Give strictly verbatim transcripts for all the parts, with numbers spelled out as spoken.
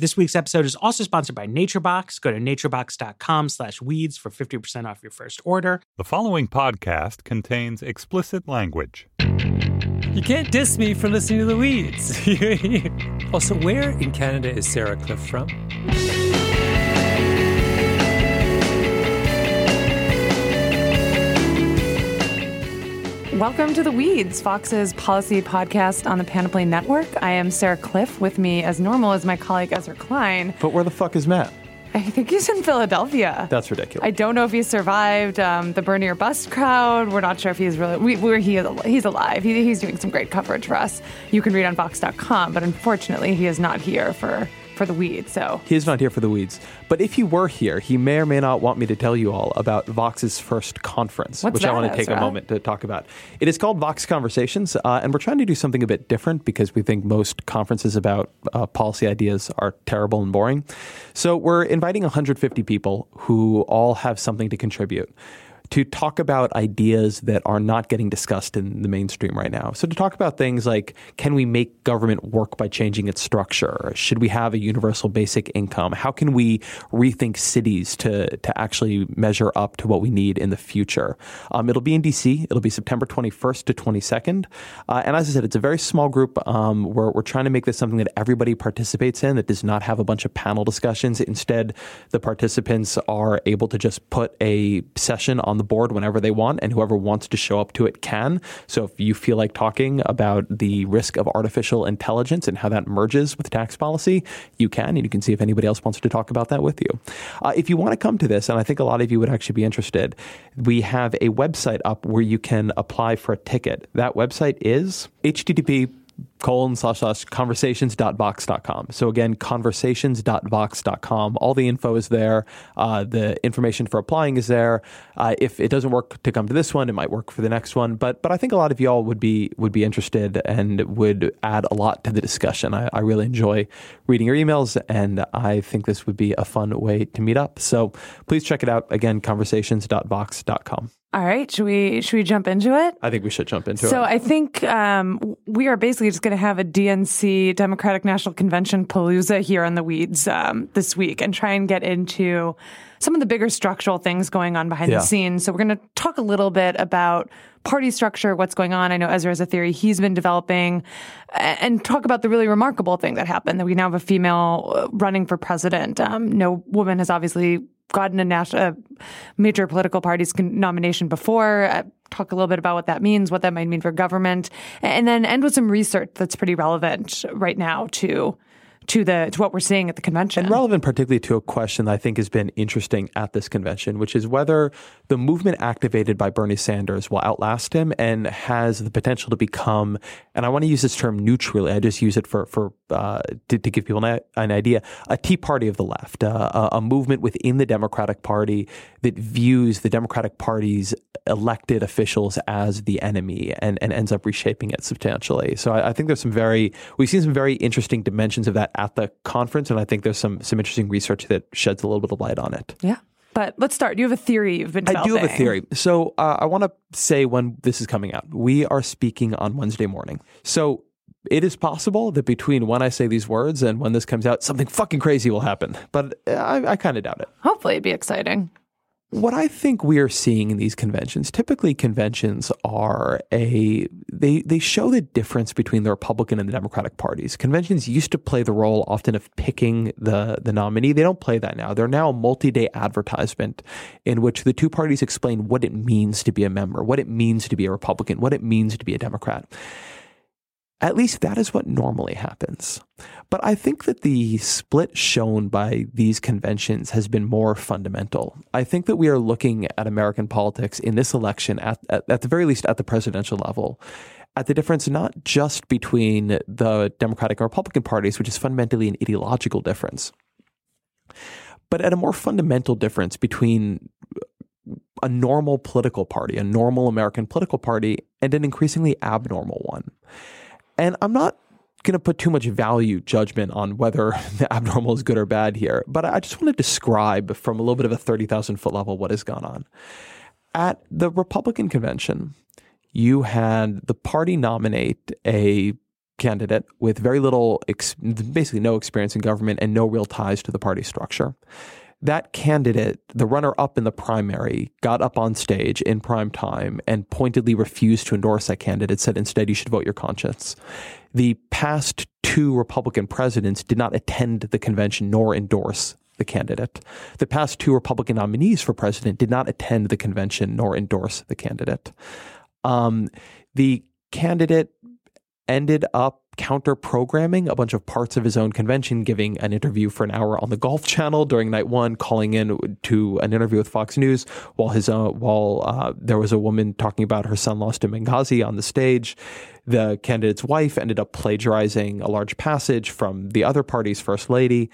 This week's episode is also sponsored by NatureBox. Go to naturebox dot com slash weeds for fifty percent off your first order. The following podcast contains explicit language. You can't diss me for listening to The Weeds. Also, where in Canada is Sarah Cliff from? Welcome to The Weeds, Fox's policy podcast on the Panoply Network. I am Sarah Cliff. With me, as normal, is my colleague Ezra Klein. But where the fuck is Matt? I think he's in Philadelphia. That's ridiculous. I don't know if he survived um, the Bernie or Bust crowd. We're not sure if he's really... We, we're, he is, he's alive. He, he's doing some great coverage for us. You can read on Vox dot com, but unfortunately, he is not here for... for the weeds, so. He is not here for the weeds. But if he were here, he may or may not want me to tell you all about Vox's first conference, What's which that, I want to take Ezra? a moment to talk about. It is called Vox Conversations, uh, and we're trying to do something a bit different because we think most conferences about uh, policy ideas are terrible and boring. So we're inviting one hundred fifty people who all have something to contribute, to talk about ideas that are not getting discussed in the mainstream right now. So to talk about things like, can we make government work by changing its structure? Should we have a universal basic income? How can we rethink cities to, to actually measure up to what we need in the future? Um, it'll be in D C. It'll be September twenty-first to twenty-second. Uh, and as I said, it's a very small group. Um, we're, we're trying to make this something that everybody participates in, that does not have a bunch of panel discussions. Instead, the participants are able to just put a session on the board whenever they want, and whoever wants to show up to it can. So if you feel like talking about the risk of artificial intelligence and how that merges with tax policy, you can, and you can see if anybody else wants to talk about that with you. Uh, if you want to come to this, and I think a lot of you would actually be interested, we have a website up where you can apply for a ticket. That website is http colon slash slash conversations dot vox dot com. So again, conversations dot vox dot com. All the info is there. Uh, the information for applying is there. Uh, if it doesn't work to come to this one, it might work for the next one. But but I think a lot of y'all would be would be interested and would add a lot to the discussion. I, I really enjoy reading your emails, and I think this would be a fun way to meet up. So please check it out. Again, conversations dot vox dot com. All right. Should we should we jump into it? I think we should jump into so it. So I think um, we are basically just going to have a D N C, Democratic National Convention palooza here on The Weeds um, this week, and try and get into some of the bigger structural things going on behind yeah. the scenes. So we're going to talk a little bit about party structure, what's going on. I know Ezra has a theory he's been developing, and talk about the really remarkable thing that happened, that we now have a female running for president. Um, no woman has obviously gotten a national, uh, major political party's nomination before. Uh, talk a little bit about what that means, what that might mean for government, and then end with some research that's pretty relevant right now to to the to what we're seeing at the convention. And relevant particularly to a question that I think has been interesting at this convention, which is whether the movement activated by Bernie Sanders will outlast him and has the potential to become, and I want to use this term neutrally, I just use it for, for uh, to, to give people an, an idea, a Tea Party of the left, uh, a movement within the Democratic Party that views the Democratic Party's elected officials as the enemy and, and ends up reshaping it substantially. So I, I think there's some very, we've seen some very interesting dimensions of that at the conference, and I think there's some some interesting research that sheds a little bit of light on it. Yeah. But let's start. You have a theory you've been developing. I do have a theory. So uh, I want to say when this is coming out. We are speaking on Wednesday morning. So it is possible that between when I say these words and when this comes out, something fucking crazy will happen. But I, I kind of doubt it. Hopefully it'd be exciting. What I think we are seeing in these conventions, typically conventions are a, they they show the difference between the Republican and the Democratic parties. Conventions used to play the role often of picking the, the nominee. They don't play that now. They're now a multi-day advertisement in which the two parties explain what it means to be a member, what it means to be a Republican, what it means to be a Democrat. At least that is what normally happens. But I think that the split shown by these conventions has been more fundamental. I think that we are looking at American politics in this election, at, at, at the very least at the presidential level, at the difference not just between the Democratic and Republican parties, which is fundamentally an ideological difference, but at a more fundamental difference between a normal political party, a normal American political party, and an increasingly abnormal one. And I'm not going to put too much value judgment on whether the abnormal is good or bad here, but I just want to describe from a little bit of a thirty thousand foot level what has gone on. At the Republican convention, you had the party nominate a candidate with very little, ex- basically no experience in government and no real ties to the party structure. That candidate, the runner-up in the primary, got up on stage in prime time and pointedly refused to endorse that candidate, said instead you should vote your conscience. The past two Republican presidents did not attend the convention nor endorse the candidate. The past two Republican nominees for president did not attend the convention nor endorse the candidate. Um, the candidate ended up counter-programming a bunch of parts of his own convention, giving an interview for an hour on the Golf Channel during night one, calling in to an interview with Fox News while his own, while uh, there was a woman talking about her son lost in Benghazi on the stage. The candidate's wife ended up plagiarizing a large passage from the other party's first lady.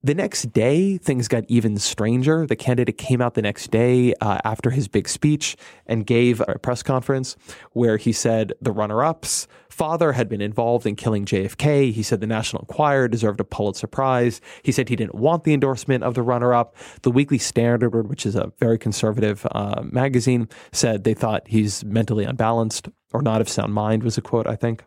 The next day, things got even stranger. The candidate came out the next day uh, after his big speech and gave a press conference where he said the runner-up's father had been involved in killing J F K. He said the National Enquirer deserved a Pulitzer Prize. He said he didn't want the endorsement of the runner-up. The Weekly Standard, which is a very conservative uh, magazine, said they thought he's mentally unbalanced or not of sound mind was a quote, I think.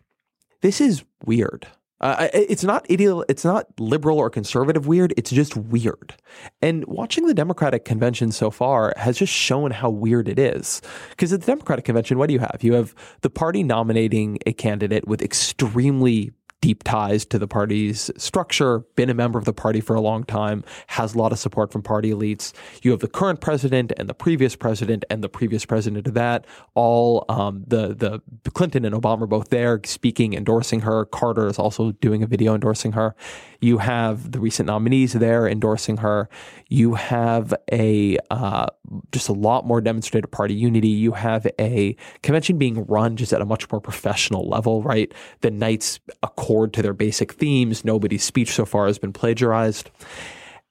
This is weird. Uh, it's not ideal. It's not liberal or conservative weird. It's just weird. And watching the Democratic convention so far has just shown how weird it is. Because at the Democratic convention, what do you have? You have the party nominating a candidate with extremely deep ties to the party's structure, been a member of the party for a long time, has a lot of support from party elites. You have the current president and the previous president and the previous president of that, all um, the, the Clinton and Obama are both there speaking, endorsing her. Carter is also doing a video endorsing her. You have the recent nominees there endorsing her. You have a uh, just a lot more demonstrated party unity. You have a convention being run just at a much more professional level, right? The nights accord to their basic themes. Nobody's speech so far has been plagiarized.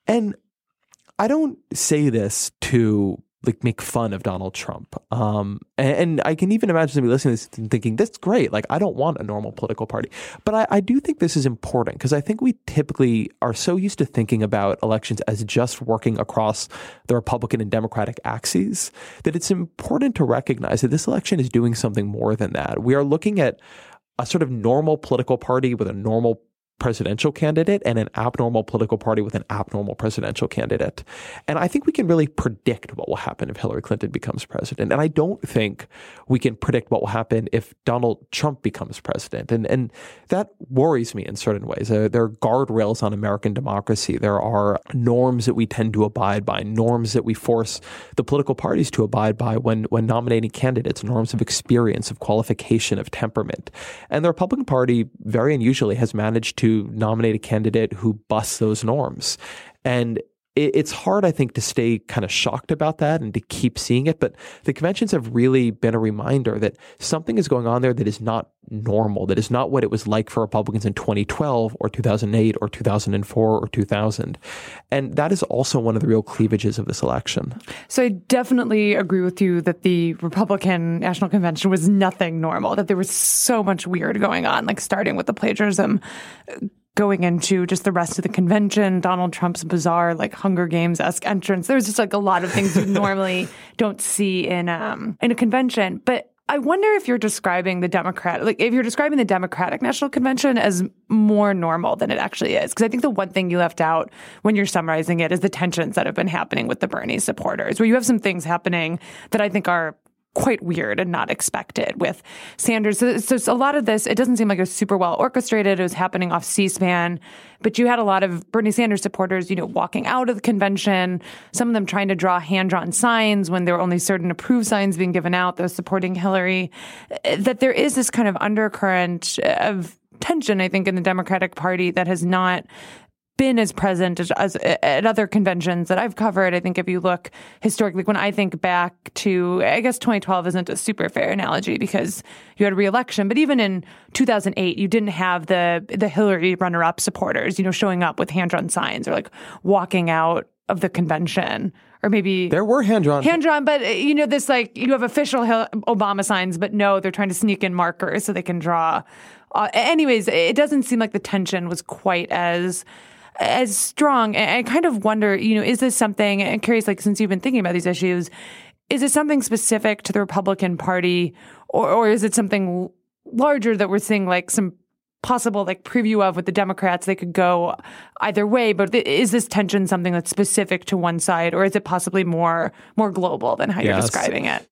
And I don't say this to like make fun of Donald Trump. Um, and, and I can even imagine somebody listening to this and thinking, that's great. Like, I don't want a normal political party. But I, I do think this is important because I think we typically are so used to thinking about elections as just working across the Republican and Democratic axes that it's important to recognize that this election is doing something more than that. We are looking at a sort of normal political party with a normal presidential candidate and an abnormal political party with an abnormal presidential candidate. And I think we can really predict what will happen if Hillary Clinton becomes president. And I don't think we can predict what will happen if Donald Trump becomes president. And and that worries me in certain ways. Uh, there are guardrails on American democracy. There are norms that we tend to abide by, norms that we force the political parties to abide by when, when nominating candidates, norms of experience, of qualification, of temperament. And the Republican Party, very unusually, has managed to nominate a candidate who busts those norms. And it, it's hard, I think, to stay kind of shocked about that and to keep seeing it. But the conventions have really been a reminder that something is going on there that is not normal, that is not what it was like for Republicans in twenty twelve or two thousand eight or two thousand four or two thousand. And that is also one of the real cleavages of this election. So I definitely agree with you that the Republican National Convention was nothing normal, that there was so much weird going on, like starting with the plagiarism, going into just the rest of the convention, Donald Trump's bizarre, like Hunger Games-esque entrance. There was just like a lot of things you normally don't see in um, in a convention. But I wonder if you're describing the Democrat, like if you're describing the Democratic National Convention as more normal than it actually is. Because I think the one thing you left out when you're summarizing it is the tensions that have been happening with the Bernie supporters, where you have some things happening that I think are quite weird and not expected with Sanders. So, so a lot of this, it doesn't seem like it was super well orchestrated. It was happening off C-SPAN. But you had a lot of Bernie Sanders supporters, you know, walking out of the convention, some of them trying to draw hand-drawn signs when there were only certain approved signs being given out, those supporting Hillary, that there is this kind of undercurrent of tension, I think, in the Democratic Party that has not been as present as, as at other conventions that I've covered. I think if you look historically, when I think back to, I guess twenty twelve isn't a super fair analogy because you had a re-election, but even in two thousand eight, you didn't have the the Hillary runner-up supporters, you know, showing up with hand-drawn signs or like walking out of the convention. Or maybe there were hand-drawn, hand-drawn, but you know this like you have official Obama signs, but no, they're trying to sneak in markers so they can draw. Uh, anyways, it doesn't seem like the tension was quite as as strong. And I kind of wonder, you know, is this something, I'm curious, like, since you've been thinking about these issues, is it something specific to the Republican Party or, or is it something larger that we're seeing, like some possible like preview of with the Democrats. They could go either way. But th- is this tension something that's specific to one side, or is it possibly more more global than how yes. you're describing it?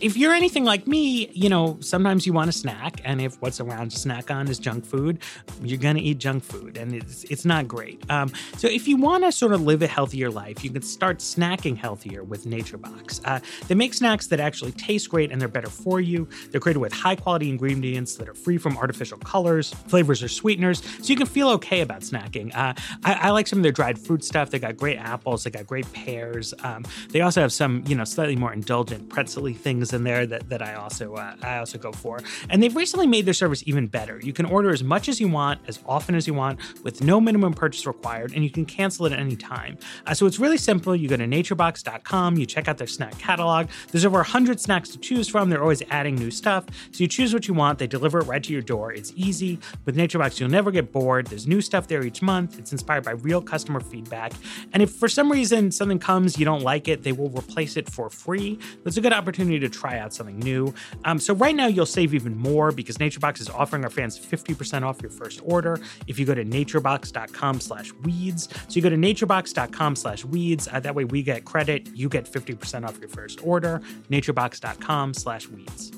If you're anything like me, you know, sometimes you want a snack. And if what's around to snack on is junk food, you're going to eat junk food. And it's it's not great. Um, so if you want to sort of live a healthier life, you can start snacking healthier with NatureBox. Uh, they make snacks that actually taste great and they're better for you. They're created with high-quality ingredients that are free from artificial colors, flavors, or sweeteners. So you can feel okay about snacking. Uh, I, I like some of their dried fruit stuff. They got great apples. They got great pears. Um, they also have some, you know, slightly more indulgent pretzel-y things in there that, that I also uh, I also go for. And they've recently made their service even better. You can order as much as you want, as often as you want, with no minimum purchase required, and you can cancel it at any time. Uh, so it's really simple. You go to naturebox dot com, you check out their snack catalog. There's over one hundred snacks to choose from. They're always adding new stuff. So you choose what you want. They deliver it right to your door. It's easy. With NatureBox, you'll never get bored. There's new stuff there each month. It's inspired by real customer feedback. And if for some reason something comes, you don't like it, they will replace it for free. That's a good opportunity to try out something new. Um, so right now you'll save even more because NatureBox is offering our fans fifty percent off your first order if you go to naturebox dot com slash weeds. So you go to naturebox dot com slash weeds. Uh, that way we get credit. You get fifty percent off your first order. naturebox dot com slash weeds.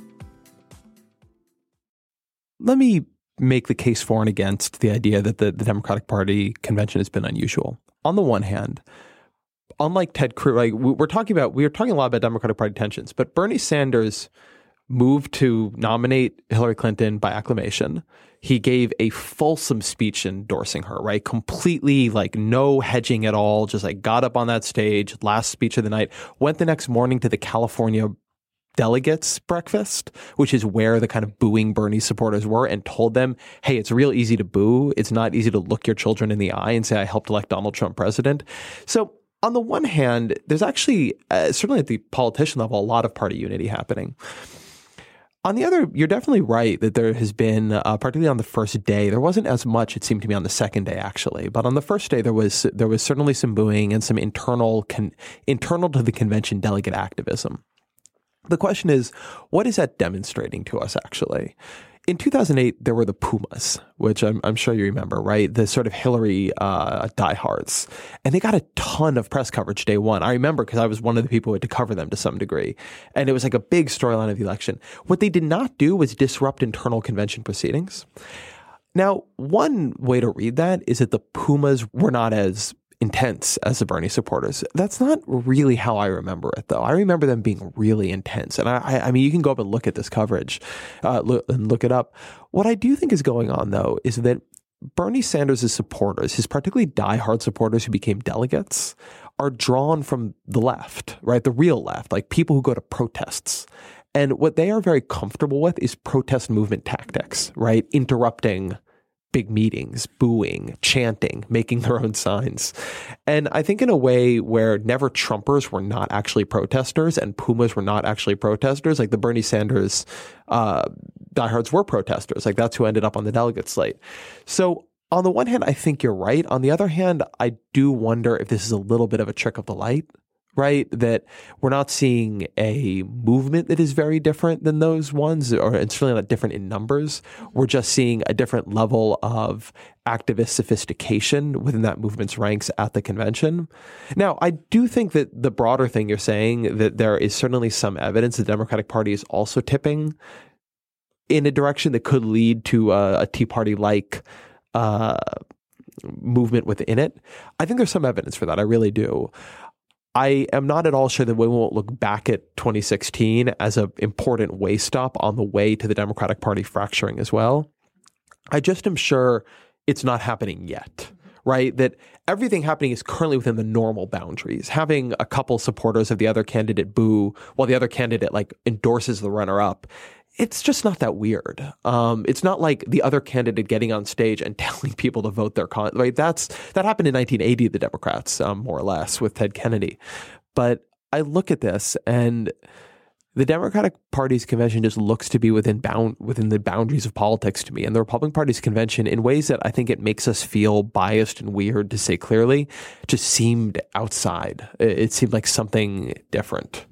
Let me make the case for and against the idea that the, the Democratic Party convention has been unusual. On the one hand, unlike Ted Cruz, like we're talking about, we were talking a lot about Democratic Party tensions, but Bernie Sanders moved to nominate Hillary Clinton by acclamation. He gave a fulsome speech endorsing her, right? Completely like no hedging at all, just like got up on that stage, last speech of the night, went the next morning to the California delegates breakfast, which is where the kind of booing Bernie supporters were, and told them, hey, it's real easy to boo. It's not easy to look your children in the eye and say, I helped elect Donald Trump president. So on the one hand, there's actually, uh, certainly at the politician level, a lot of party unity happening. On the other, you're definitely right that there has been, uh, particularly on the first day, there wasn't as much, it seemed to me, on the second day, actually. But on the first day, there was there was certainly some booing and some internal con, internal to the convention delegate activism. The question is, what is that demonstrating to us, actually? In two thousand eight, there were the Pumas, which I'm, I'm sure you remember, right? The sort of Hillary uh, diehards. And they got a ton of press coverage day one. I remember because I was one of the people who had to cover them to some degree. And it was like a big storyline of the election. What they did not do was disrupt internal convention proceedings. Now, one way to read that is that the Pumas were not as intense as the Bernie supporters. That's not really how I remember it, though. I remember them being really intense. And I, I mean, you can go up and look at this coverage uh, look, and look it up. What I do think is going on, though, is that Bernie Sanders' supporters, his particularly diehard supporters who became delegates, are drawn from the left, right? The real left, like people who go to protests. And what they are very comfortable with is protest movement tactics, right? Interrupting big meetings, booing, chanting, making their own signs. And I think in a way where never Trumpers were not actually protesters and Pumas were not actually protesters, like the Bernie Sanders uh, diehards were protesters. Like that's who ended up on the delegate slate. So on the one hand, I think you're right. On the other hand, I do wonder if this is a little bit of a trick of the light, right? That we're not seeing a movement that is very different than those ones, or it's really not different in numbers. We're just seeing a different level of activist sophistication within that movement's ranks at the convention. Now, I do think that the broader thing you're saying, that there is certainly some evidence the Democratic Party is also tipping in a direction that could lead to a, a Tea Party-like uh, movement within it. I think there's some evidence for that. I really do. I am not at all sure that we won't look back at twenty sixteen as an important way stop on the way to the Democratic Party fracturing as well. I just am sure it's not happening yet, right? That everything happening is currently within the normal boundaries. Having a couple supporters of the other candidate boo while the other candidate like endorses the runner-up, it's just not that weird. Um, it's not like the other candidate getting on stage and telling people to vote their con. Right? That's that happened in nineteen eighty, the Democrats, um, more or less, with Ted Kennedy. But I look at this, and the Democratic Party's convention just looks to be within bound within the boundaries of politics to me, and the Republican Party's convention, in ways that I think it makes us feel biased and weird, to say clearly, just seemed outside. It, it seemed like something different.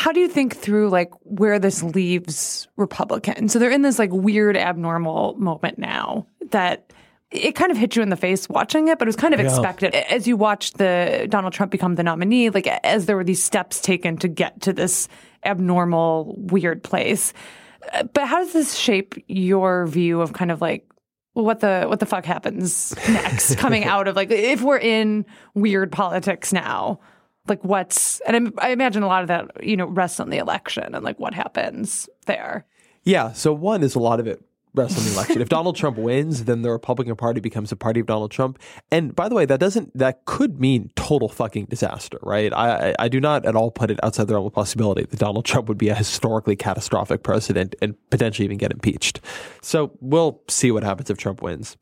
how do you think through, like, where this leaves Republicans? So they're in this, like, weird, abnormal moment now that it kind of hit you in the face watching it, but it was kind of yeah. expected. As you watched the Donald Trump become the nominee, like, as there were these steps taken to get to this abnormal, weird place. But how does this shape your view of kind of, like, well, what the what the fuck happens next coming out of, like, if we're in weird politics now? Like, what's, and I imagine a lot of that, you know, rests on the election and, like, what happens there. Yeah. So one is a lot of it rests on the election. If Donald Trump wins, then the Republican Party becomes a party of Donald Trump. And by the way, that doesn't, that could mean total fucking disaster, right? I, I, I do not at all put it outside the realm of possibility that Donald Trump would be a historically catastrophic president and potentially even get impeached. So we'll see what happens if Trump wins.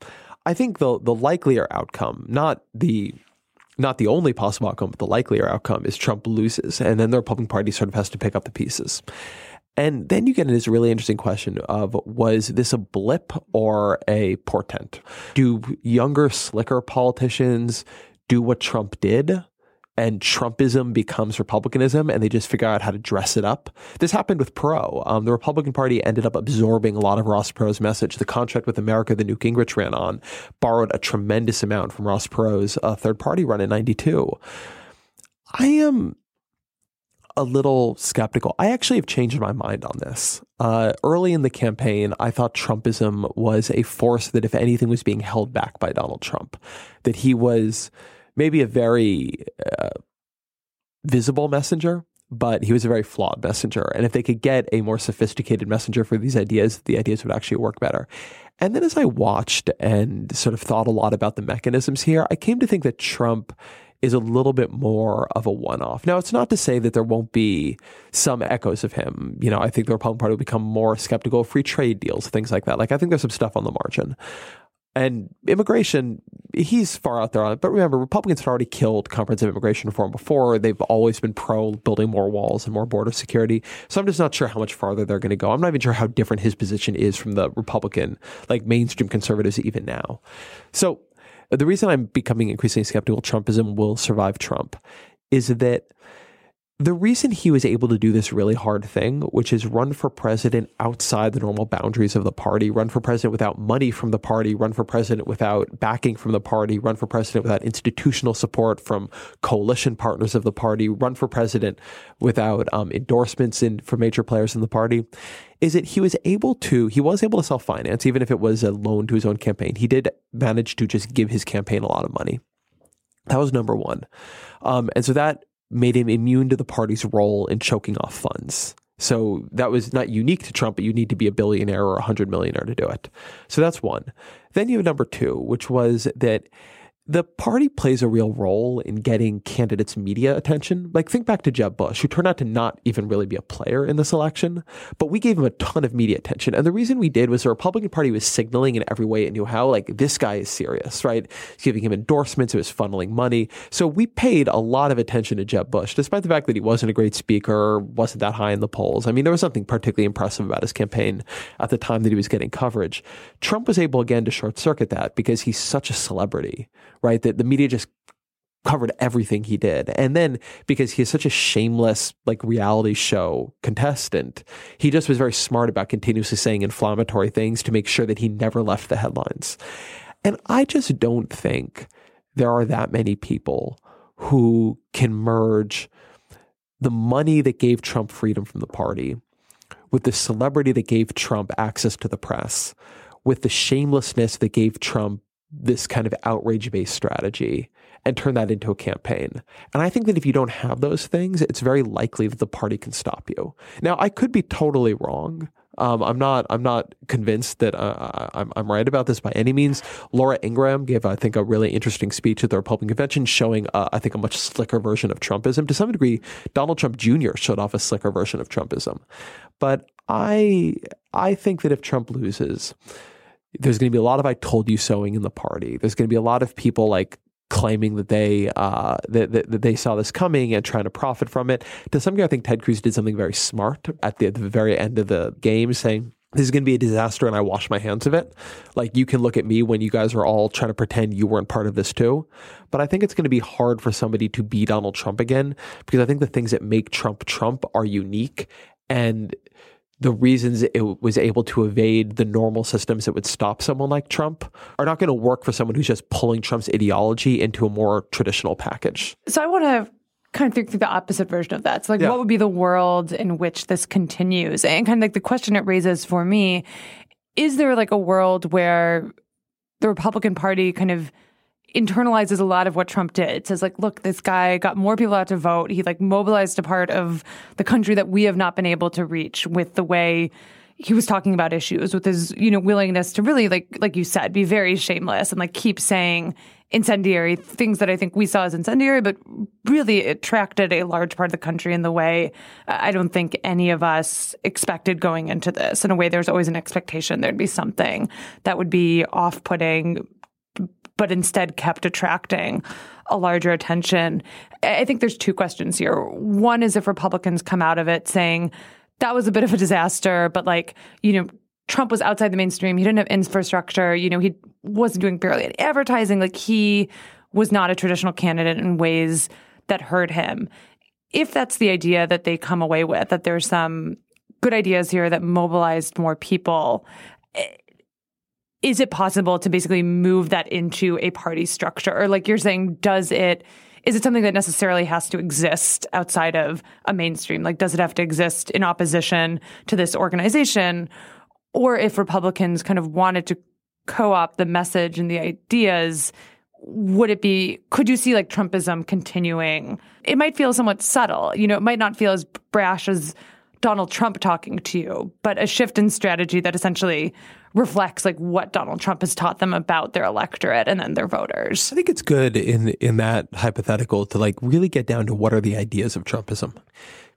I think the the likelier outcome, not the Not the only possible outcome, but the likelier outcome is Trump loses, and then the Republican Party sort of has to pick up the pieces. And then you get into this really interesting question of, was this a blip or a portent? Do younger, slicker politicians do what Trump did? And Trumpism becomes Republicanism, and they just figure out how to dress it up. This happened with Perot. Um, the Republican Party ended up absorbing a lot of Ross Perot's message. The contract with America that Newt Gingrich ran on borrowed a tremendous amount from Ross Perot's uh, third-party run in ninety-two. I am a little skeptical. I actually have changed my mind on this. Uh, early in the campaign, I thought Trumpism was a force that, if anything, was being held back by Donald Trump, that he was maybe a very uh, visible messenger, but he was a very flawed messenger. And if they could get a more sophisticated messenger for these ideas, the ideas would actually work better. And then as I watched and sort of thought a lot about the mechanisms here, I came to think that Trump is a little bit more of a one-off. Now, it's not to say that there won't be some echoes of him. You know, I think the Republican Party will become more skeptical of free trade deals, things like that. Like, I think there's some stuff on the margin. And immigration, he's far out there on it. But remember, Republicans had already killed comprehensive immigration reform before. They've always been pro building more walls and more border security. So I'm just not sure how much farther they're going to go. I'm not even sure how different his position is from the Republican, like, mainstream conservatives even now. So the reason I'm becoming increasingly skeptical Trumpism will survive Trump is that the reason he was able to do this really hard thing, which is run for president outside the normal boundaries of the party, run for president without money from the party, run for president without backing from the party, run for president without institutional support from coalition partners of the party, run for president without um, endorsements in, from major players in the party, is that he was able to, he was able to self-finance, even if it was a loan to his own campaign. He did manage to just give his campaign a lot of money. That was number one. Um, and so that made him immune to the party's role in choking off funds. So that was not unique to Trump, but you need to be a billionaire or a hundred millionaire to do it. So that's one. Then you have number two, which was that the party plays a real role in getting candidates' media attention. Like, think back to Jeb Bush, who turned out to not even really be a player in this election, but we gave him a ton of media attention. And the reason we did was the Republican Party was signaling in every way it knew how, like, this guy is serious, right? It's giving him endorsements. It was funneling money. So we paid a lot of attention to Jeb Bush, despite the fact that he wasn't a great speaker, wasn't that high in the polls. I mean, there was something particularly impressive about his campaign at the time that he was getting coverage. Trump was able, again, to short-circuit that because he's such a celebrity, right? That the media just covered everything he did. And then because he is such a shameless, like, reality show contestant, he just was very smart about continuously saying inflammatory things to make sure that he never left the headlines. And I just don't think there are that many people who can merge the money that gave Trump freedom from the party with the celebrity that gave Trump access to the press, with the shamelessness that gave Trump this kind of outrage-based strategy and turn that into a campaign. And I think that if you don't have those things, it's very likely that the party can stop you. Now, I could be totally wrong. Um, I'm not I'm not convinced that uh, I'm, I'm right about this by any means. Laura Ingraham gave, I think, a really interesting speech at the Republican Convention showing, uh, I think, a much slicker version of Trumpism. To some degree, Donald Trump Junior showed off a slicker version of Trumpism. But I I think that if Trump loses, there's going to be a lot of I told you soing in the party. There's going to be a lot of people, like, claiming that they uh, that, that, that they saw this coming and trying to profit from it. To some degree, I think Ted Cruz did something very smart at the, at the very end of the game, saying, this is going to be a disaster and I wash my hands of it. Like, you can look at me when you guys are all trying to pretend you weren't part of this too. But I think it's going to be hard for somebody to be Donald Trump again, because I think the things that make Trump Trump are unique, and the reasons it was able to evade the normal systems that would stop someone like Trump are not going to work for someone who's just pulling Trump's ideology into a more traditional package. So I want to kind of think through the opposite version of that. So like, yeah. What would be the world in which this continues? And kind of like the question it raises for me, is there like a world where the Republican Party kind of internalizes a lot of what Trump did? It says like, look, this guy got more people out to vote. He like mobilized a part of the country that we have not been able to reach with the way he was talking about issues, with his, you know, willingness to really, like, like you said, be very shameless and like keep saying incendiary things that I think we saw as incendiary, but really attracted a large part of the country in the way I don't think any of us expected going into this. In a way, there's always an expectation there'd be something that would be off-putting, but instead kept attracting a larger attention. I think there's two questions here. One is if Republicans come out of it saying, that was a bit of a disaster, but like, you know, Trump was outside the mainstream. He didn't have infrastructure. You know, he wasn't doing barely advertising. Like, he was not a traditional candidate in ways that hurt him. If that's the idea that they come away with, that there's some good ideas here that mobilized more people, is it possible to basically move that into a party structure? Or like you're saying, does it, is it something that necessarily has to exist outside of a mainstream? Like, does it have to exist in opposition to this organization? Or if Republicans kind of wanted to co-opt the message and the ideas, would it be, could you see like Trumpism continuing? It might feel somewhat subtle. You know, it might not feel as brash as Donald Trump talking to you, but a shift in strategy that essentially reflects like what Donald Trump has taught them about their electorate and then their voters. I think it's good in in that hypothetical to like really get down to what are the ideas of Trumpism.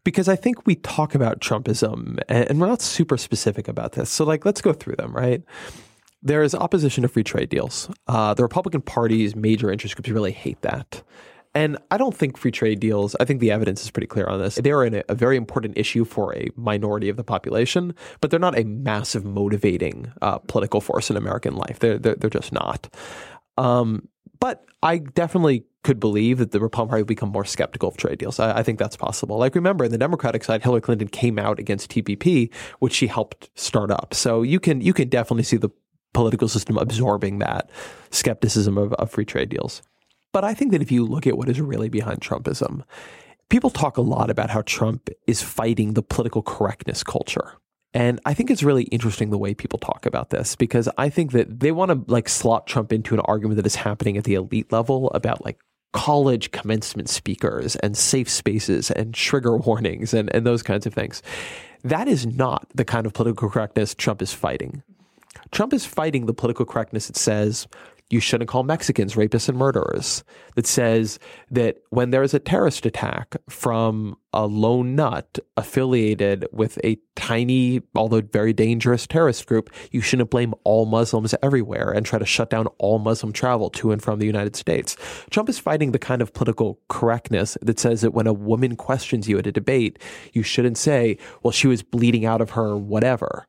Because I think we talk about Trumpism and we're not super specific about this. So like, let's go through them, right? There is opposition to free trade deals. Uh, the Republican Party's major interest groups really hate that. And I don't think free trade deals, I think the evidence is pretty clear on this. They are in a, a very important issue for a minority of the population, but they're not a massive motivating uh, political force in American life. They're, they're, they're just not. Um, but I definitely could believe that the Republican Party would become more skeptical of trade deals. I, I think that's possible. Like, remember, in the Democratic side, Hillary Clinton came out against T P P, which she helped start up. So you can you can definitely see the political system absorbing that skepticism of, of free trade deals. But I think that if you look at what is really behind Trumpism, people talk a lot about how Trump is fighting the political correctness culture. And I think it's really interesting the way people talk about this, because I think that they want to like slot Trump into an argument that is happening at the elite level about like college commencement speakers and safe spaces and trigger warnings and, and those kinds of things. That is not the kind of political correctness Trump is fighting. Trump is fighting the political correctness that says you shouldn't call Mexicans rapists and murderers, that says that when there is a terrorist attack from a lone nut affiliated with a tiny, although very dangerous terrorist group, you shouldn't blame all Muslims everywhere and try to shut down all Muslim travel to and from the United States. Trump is fighting the kind of political correctness that says that when a woman questions you at a debate, you shouldn't say, well, she was bleeding out of her whatever.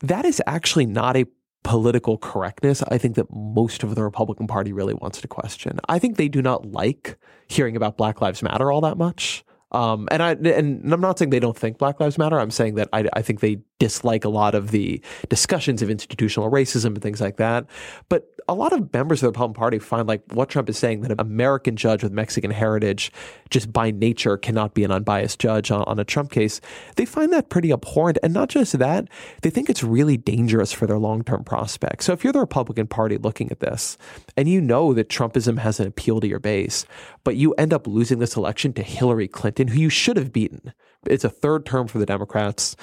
That is actually not a political correctness I think that most of the Republican Party really wants to question. I think they do not like hearing about Black Lives Matter all that much. Um, and, I, and I'm not saying they don't think Black Lives Matter. I'm saying that I, I think they dislike a lot of the discussions of institutional racism and things like that. But a lot of members of the Republican Party find like what Trump is saying, that an American judge with Mexican heritage just by nature cannot be an unbiased judge on, on a Trump case. They find that pretty abhorrent. And not just that, they think it's really dangerous for their long-term prospects. So if you're the Republican Party looking at this and you know that Trumpism has an appeal to your base, but you end up losing this election to Hillary Clinton, who you should have beaten. It's a third term for the Democrats.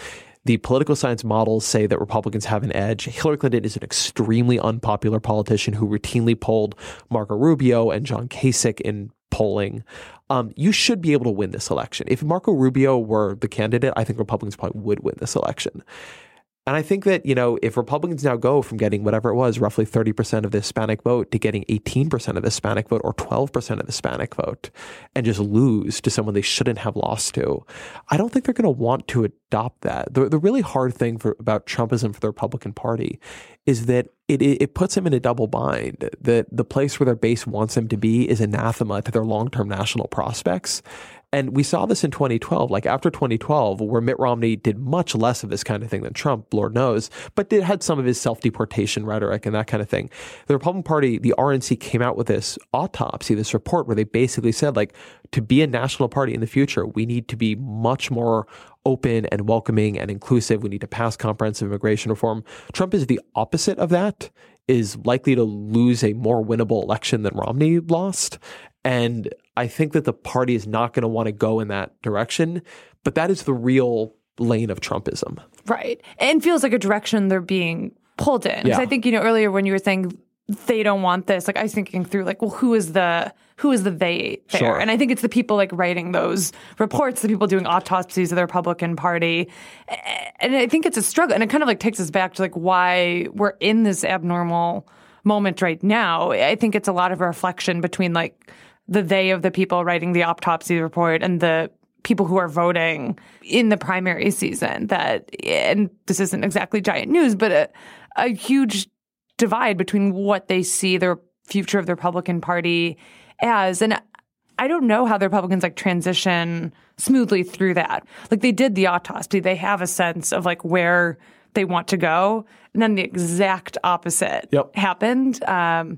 The political science models say that Republicans have an edge. Hillary Clinton is an extremely unpopular politician who routinely polled Marco Rubio and John Kasich in polling. Um, you should be able to win this election. If Marco Rubio were the candidate, I think Republicans probably would win this election. And I think that, you know, if Republicans now go from getting whatever it was, roughly thirty percent of the Hispanic vote to getting eighteen percent of the Hispanic vote or twelve percent of the Hispanic vote and just lose to someone they shouldn't have lost to, I don't think they're going to want to adopt that. The, the really hard thing for, about Trumpism for the Republican Party is that it, it, it puts them in a double bind, that the place where their base wants them to be is anathema to their long-term national prospects. And we saw this in twenty twelve, like after twenty twelve, where Mitt Romney did much less of this kind of thing than Trump, Lord knows, but did had some of his self-deportation rhetoric and that kind of thing. The Republican Party, the R N C, came out with this autopsy, this report where they basically said, like, to be a national party in the future, we need to be much more open and welcoming and inclusive. We need to pass comprehensive immigration reform. Trump is the opposite of that, is likely to lose a more winnable election than Romney lost. And I think that the party is not going to want to go in that direction, but that is the real lane of Trumpism. Right. And feels like a direction they're being pulled in. Because yeah. I think, you know, earlier when you were saying they don't want this, like I was thinking through like, well, who is the who is the they there? Sure. And I think it's the people like writing those reports, the people doing autopsies of the Republican Party. And I think it's a struggle. And it kind of like takes us back to like why we're in this abnormal moment right now. I think it's a lot of reflection between like the they of the people writing the autopsy report and the people who are voting in the primary season that, and this isn't exactly giant news, but a, a huge divide between what they see the future of the Republican Party as. And I don't know how the Republicans like transition smoothly through that. Like they did the autopsy. They have a sense of like where they want to go. And then the exact opposite yep. happened. Um,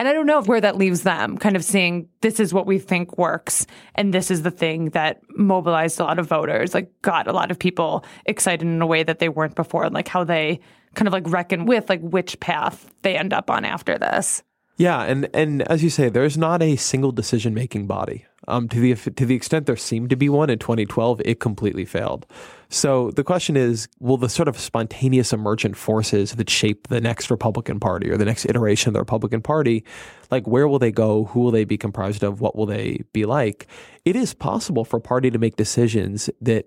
And I don't know if where that leaves them, kind of seeing this is what we think works and this is the thing that mobilized a lot of voters, like got a lot of people excited in a way that they weren't before, and like how they kind of like reckon with like which path they end up on after this. Yeah. And, and as you say, there's not a single decision-making body. Um, to the to the extent there seemed to be one in twenty twelve, it completely failed. So the question is, will the sort of spontaneous emergent forces that shape the next Republican Party or the next iteration of the Republican Party, like where will they go? Who will they be comprised of? What will they be like? It is possible for a party to make decisions that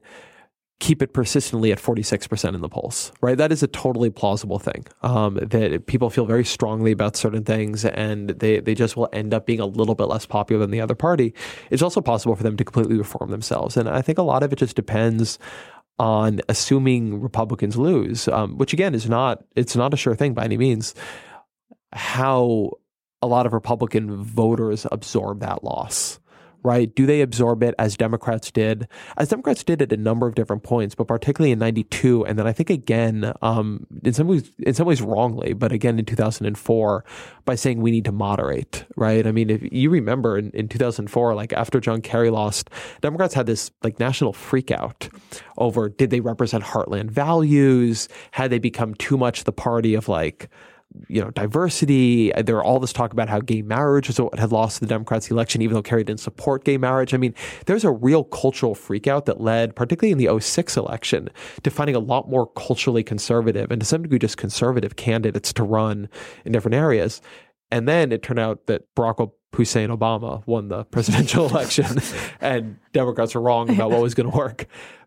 keep it persistently at forty-six percent in the polls, right? That is a totally plausible thing, um, that people feel very strongly about certain things and they, they just will end up being a little bit less popular than the other party. It's also possible for them to completely reform themselves. And I think a lot of it just depends on assuming Republicans lose, um, which again is not, it's not a sure thing by any means, how a lot of Republican voters absorb that loss. Right? Do they absorb it as Democrats did? As Democrats did at a number of different points, but particularly in ninety-two, and then I think again, um, in some ways, in some ways wrongly, but again in two thousand four, by saying we need to moderate. Right? I mean, if you remember in, in two thousand four, like after John Kerry lost, Democrats had this like national freakout over did they represent heartland values? Had they become too much the party of like, you know, diversity. There were all this talk about how gay marriage was what had lost the Democrats' election, even though Kerry didn't support gay marriage. I mean, there's a real cultural freakout that led, particularly in the oh six election, to finding a lot more culturally conservative and to some degree just conservative candidates to run in different areas. And then it turned out that Barack Hussein Obama won the presidential election and Democrats were wrong about what was going to work.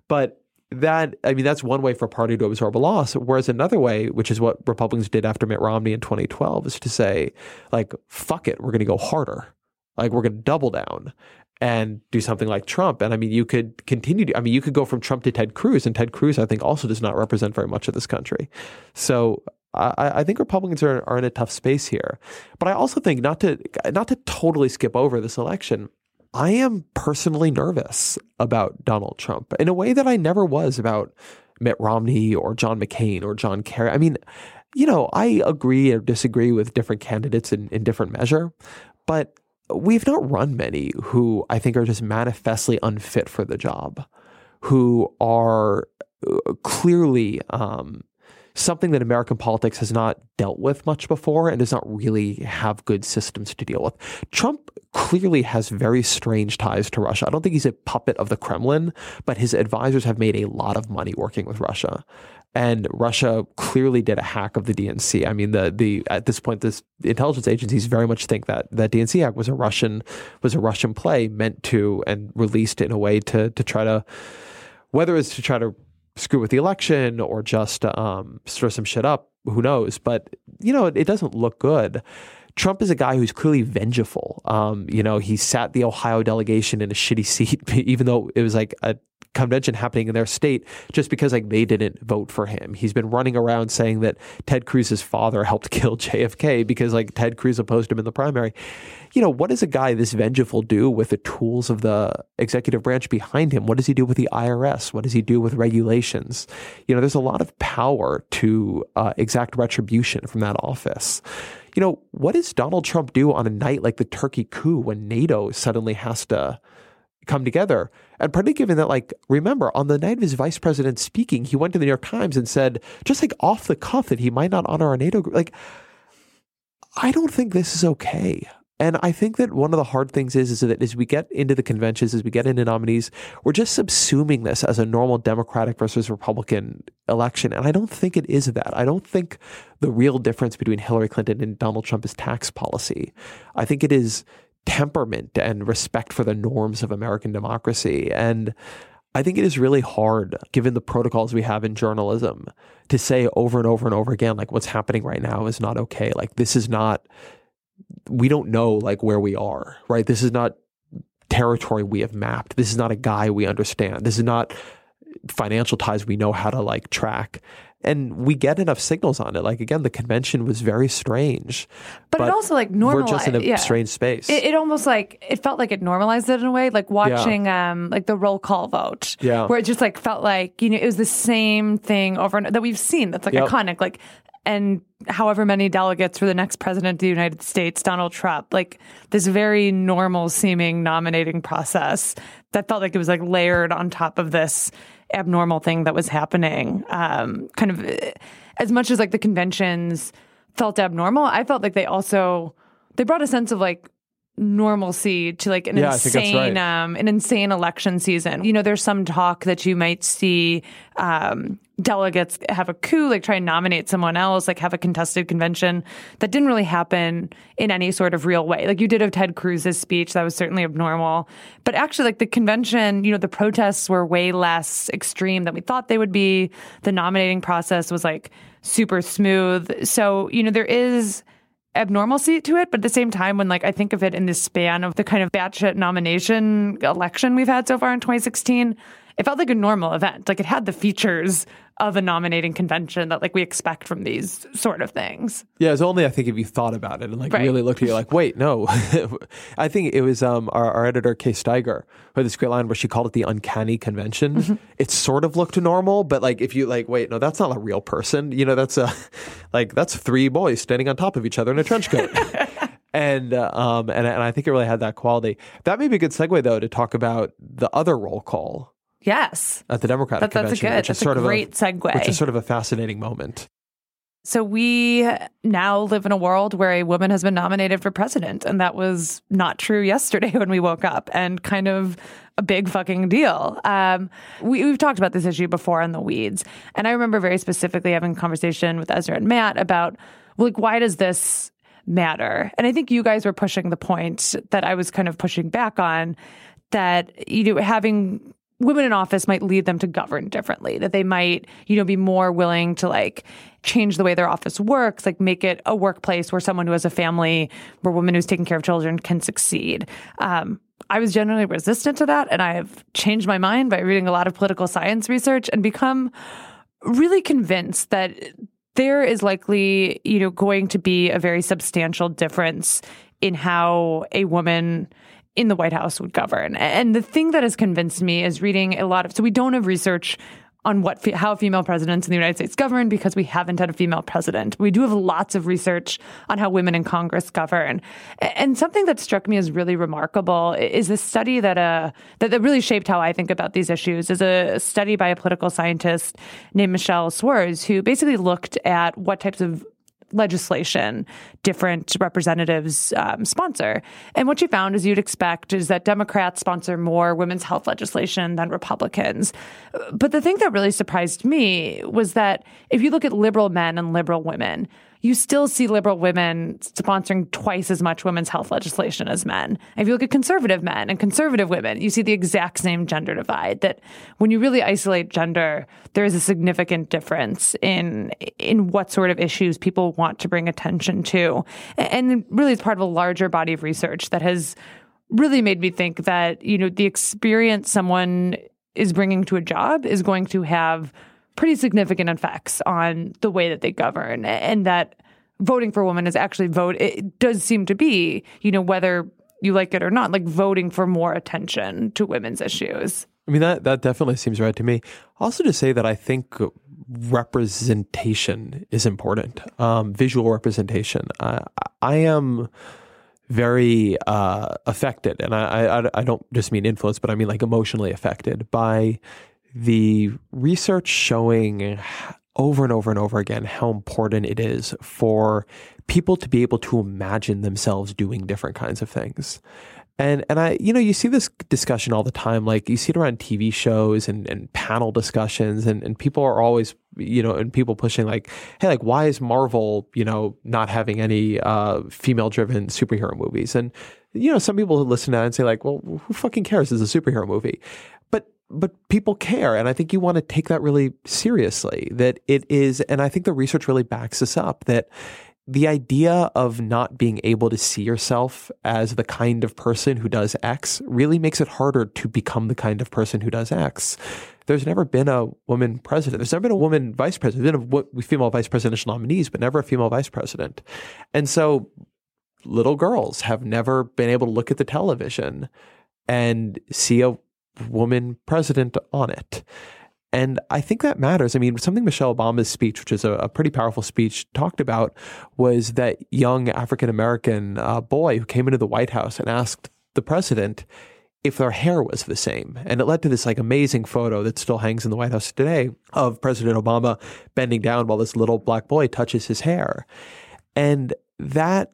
But that, I mean, that's one way for a party to absorb a loss. Whereas another way, which is what Republicans did after Mitt Romney in twenty twelve, is to say, like, fuck it, we're going to go harder. Like, we're going to double down and do something like Trump. And I mean, you could continue to, I mean, you could go from Trump to Ted Cruz, and Ted Cruz, I think, also does not represent very much of this country. So I, I think Republicans are, are in a tough space here. But I also think, not to not to totally skip over this election, I am personally nervous about Donald Trump in a way that I never was about Mitt Romney or John McCain or John Kerry. I mean, you know, I agree or disagree with different candidates in, in different measure, but we've not run many who I think are just manifestly unfit for the job, who are clearly um, something that American politics has not dealt with much before and does not really have good systems to deal with. Trump clearly has very strange ties to Russia. I don't think he's a puppet of the Kremlin, but his advisors have made a lot of money working with Russia. And Russia clearly did a hack of the D N C. I mean, the the at this point, this intelligence agencies very much think that that D N C hack was a Russian was a Russian play meant to and released in a way to to try to, whether it's to try to screw with the election or just um, stir some shit up. Who knows? But, you know, it, it doesn't look good. Trump is a guy who's clearly vengeful. Um, you know, he sat the Ohio delegation in a shitty seat, even though it was like a convention happening in their state, just because like they didn't vote for him. He's been running around saying that Ted Cruz's father helped kill J F K because like Ted Cruz opposed him in the primary. You know, what does a guy this vengeful do with the tools of the executive branch behind him? What does he do with the I R S? What does he do with regulations? You know, there's a lot of power to uh, exact retribution from that office. You know, what does Donald Trump do on a night like the Turkey coup when NATO suddenly has to come together? And particularly given that, like, remember, on the night of his vice president speaking, he went to the New York Times and said, just like off the cuff, that he might not honor our NATO group. Like, I don't think this is okay. And I think that one of the hard things is, is that as we get into the conventions, as we get into nominees, we're just subsuming this as a normal Democratic versus Republican election. And I don't think it is that. I don't think the real difference between Hillary Clinton and Donald Trump is tax policy. I think it is temperament and respect for the norms of American democracy. And I think it is really hard, given the protocols we have in journalism, to say over and over and over again, like, what's happening right now is not okay. Like, this is not... we don't know like where we are, right? This is not territory we have mapped. This is not a guy we understand. This is not financial ties we know how to like track. And we get enough signals on it. Like, again, the convention was very strange. But, but it also like normalized. We're just in a yeah. strange space. It, it almost like, it felt like it normalized it in a way, like watching yeah. um, like the roll call vote. Yeah. Where it just like felt like, you know, it was the same thing over and that we've seen that's like yep. iconic. Like, and however many delegates for the next president of the United States, Donald Trump, like this very normal seeming nominating process that felt like it was like layered on top of this abnormal thing that was happening. Um, kind of as much as like the conventions felt abnormal, I felt like they also, they brought a sense of like normalcy to like an yeah, insane, right. um, an insane election season. You know, there's some talk that you might see, um, delegates have a coup, like try and nominate someone else, like have a contested convention. That didn't really happen in any sort of real way. Like you did have Ted Cruz's speech. That was certainly abnormal. But actually, like the convention, you know, the protests were way less extreme than we thought they would be. The nominating process was like super smooth. So, you know, there is abnormalcy to it. But at the same time, when like I think of it in the span of the kind of batshit nomination election we've had so far in twenty sixteen, it felt like a normal event. Like it had the features of a nominating convention that like we expect from these sort of things. Yeah, it's only I think if you thought about it and like right. really looked at you like, wait, no. I think it was um, our, our editor, Kay Steiger, who had this great line where she called it the uncanny convention. Mm-hmm. It sort of looked normal, but like if you like, wait, no, that's not a real person. You know, that's a like that's three boys standing on top of each other in a trench coat. And, um, and and I think it really had that quality. That may be a good segue though to talk about the other roll call. Yes. At the Democratic that, that's Convention, a good, which that's is sort a great of a, segue. Which is sort of a fascinating moment. So we now live in a world where a woman has been nominated for president, and that was not true yesterday when we woke up, and kind of a big fucking deal. Um, we, we've talked about this issue before on The Weeds, and I remember very specifically having a conversation with Ezra and Matt about, like, why does this matter? And I think you guys were pushing the point that I was kind of pushing back on, that, you know, having women in office might lead them to govern differently, that they might, you know, be more willing to like change the way their office works, like make it a workplace where someone who has a family, where a woman who's taking care of children can succeed. Um, I was generally resistant to that. And I have changed my mind by reading a lot of political science research and become really convinced that there is likely, you know, going to be a very substantial difference in how a woman in the White House would govern. And the thing that has convinced me is reading a lot of, so we don't have research on what how female presidents in the United States govern because we haven't had a female president. We do have lots of research on how women in Congress govern. And something that struck me as really remarkable is a study that uh, that, that really shaped how I think about these issues is a study by a political scientist named Michelle Swartz, who basically looked at what types of legislation different representatives um, sponsor. And what she found, as you'd expect, is that Democrats sponsor more women's health legislation than Republicans. But the thing that really surprised me was that if you look at liberal men and liberal women, you still see liberal women sponsoring twice as much women's health legislation as men. And if you look at conservative men and conservative women, you see the exact same gender divide, that when you really isolate gender, there is a significant difference in in what sort of issues people want to bring attention to. And really it's part of a larger body of research that has really made me think that, you know, the experience someone is bringing to a job is going to have pretty significant effects on the way that they govern, and that voting for women is actually vote. It does seem to be, you know, whether you like it or not, like voting for more attention to women's issues. I mean, that, that definitely seems right to me. Also to say that I think representation is important, um, visual representation. I, I am... very uh, affected, and I, I, I don't just mean influence, but I mean like emotionally affected by the research showing over and over and over again how important it is for people to be able to imagine themselves doing different kinds of things. And and I, you know, you see this discussion all the time, like you see it around T V shows and, and panel discussions, and, and people are always, you know, and people pushing like, hey, like, why is Marvel, you know, not having any uh, female-driven superhero movies? And, you know, some people listen to that and say like, well, who fucking cares? It's a superhero movie. But but people care. And I think you want to take that really seriously, that it is, and I think the research really backs this up, that the idea of not being able to see yourself as the kind of person who does X really makes it harder to become the kind of person who does X. There's never been a woman president. There's never been a woman vice president. There's been a female vice presidential nominees, but never a female vice president. And so little girls have never been able to look at the television and see a woman president on it. And I think that matters. I mean, something Michelle Obama's speech, which is a, a pretty powerful speech, talked about was that young African-American uh, boy who came into the White House and asked the president if their hair was the same. And it led to this like amazing photo that still hangs in the White House today of President Obama bending down while this little black boy touches his hair. And that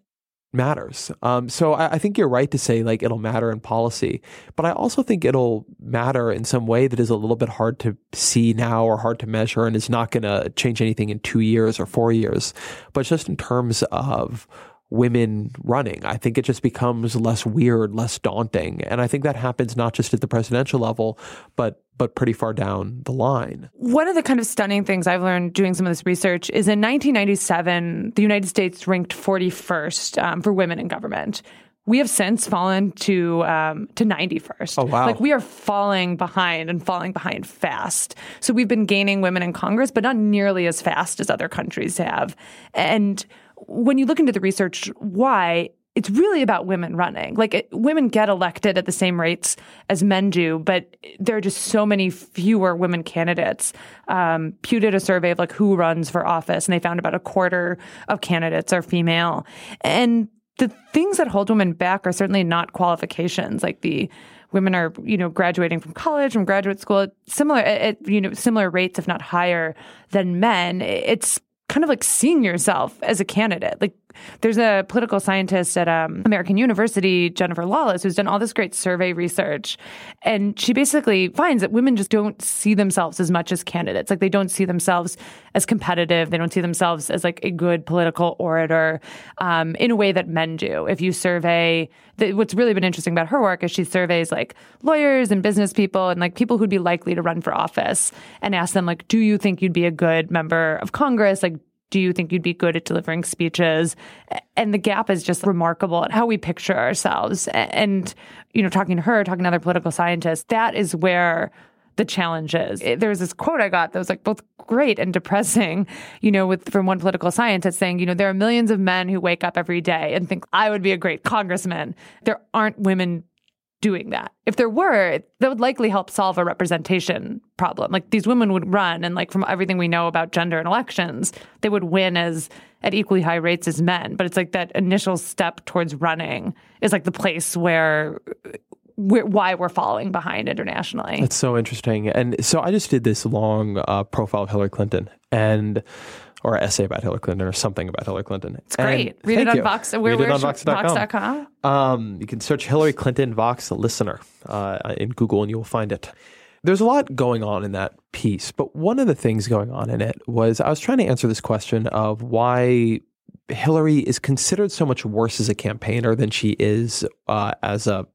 matters. Um, so I, I think you're right to say like it'll matter in policy, but I also think it'll matter in some way that is a little bit hard to see now or hard to measure, and is not going to change anything in two years or four years. But just in terms of women running, I think it just becomes less weird, less daunting. And I think that happens not just at the presidential level, but but pretty far down the line. One of the kind of stunning things I've learned doing some of this research is in nineteen ninety-seven, the United States ranked forty-first um, for women in government. We have since fallen to um, to ninety-first. Oh, wow. Like we are falling behind and falling behind fast. So we've been gaining women in Congress, but not nearly as fast as other countries have. And when you look into the research, why, it's really about women running. Like it, women get elected at the same rates as men do, but there are just so many fewer women candidates. Um, Pew did a survey of like who runs for office, and they found about a quarter of candidates are female. And the things that hold women back are certainly not qualifications, like the women are, you know, graduating from college, from graduate school, at similar at, you know, similar rates, if not higher than men. It's kind of like seeing yourself as a candidate. Like there's a political scientist at um, American University, Jennifer Lawless, who's done all this great survey research. And she basically finds that women just don't see themselves as much as candidates. Like they don't see themselves as competitive. They don't see themselves as like a good political orator um, in a way that men do. If you survey, the, what's really been interesting about her work is she surveys like lawyers and business people and like people who'd be likely to run for office, and ask them like, do you think you'd be a good member of Congress? Like, do you think you'd be good at delivering speeches? And the gap is just remarkable at how we picture ourselves. And, you know, talking to her, talking to other political scientists, that is where the challenge is. There was this quote I got that was like both great and depressing, you know, with from one political scientist saying, you know, there are millions of men who wake up every day and think, I would be a great congressman. There aren't women doing that. If there were, that would likely help solve a representation problem. Like these women would run, and like from everything we know about gender and elections, they would win as at equally high rates as men. But it's like that initial step towards running is like the place where we're, why we're falling behind internationally. That's so interesting. And so I just did this long uh, profile of Hillary Clinton and or essay about Hillary Clinton or something about Hillary Clinton. It's great. And read it on you. Vox. Where, read it on Vox dot com. Um, you can search Hillary Clinton Vox Listener uh, in Google and you will find it. There's a lot going on in that piece, but one of the things going on in it was I was trying to answer this question of why Hillary is considered so much worse as a campaigner than she is uh, as a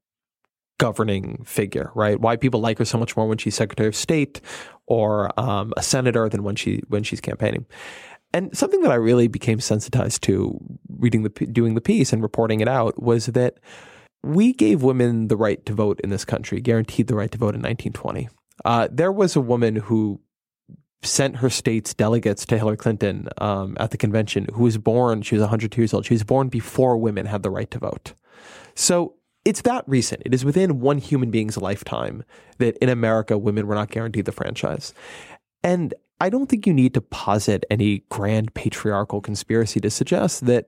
governing figure, right? Why people like her so much more when she's Secretary of State or um, a senator than when she when she's campaigning. And something that I really became sensitized to reading the doing the piece and reporting it out was that we gave women the right to vote in this country, guaranteed the right to vote in nineteen twenty. Uh, there was a woman who sent her state's delegates to Hillary Clinton um, at the convention who was born, she was one hundred two years old, she was born before women had the right to vote. So it's that recent. It is within one human being's lifetime that in America, women were not guaranteed the franchise. And I don't think you need to posit any grand patriarchal conspiracy to suggest that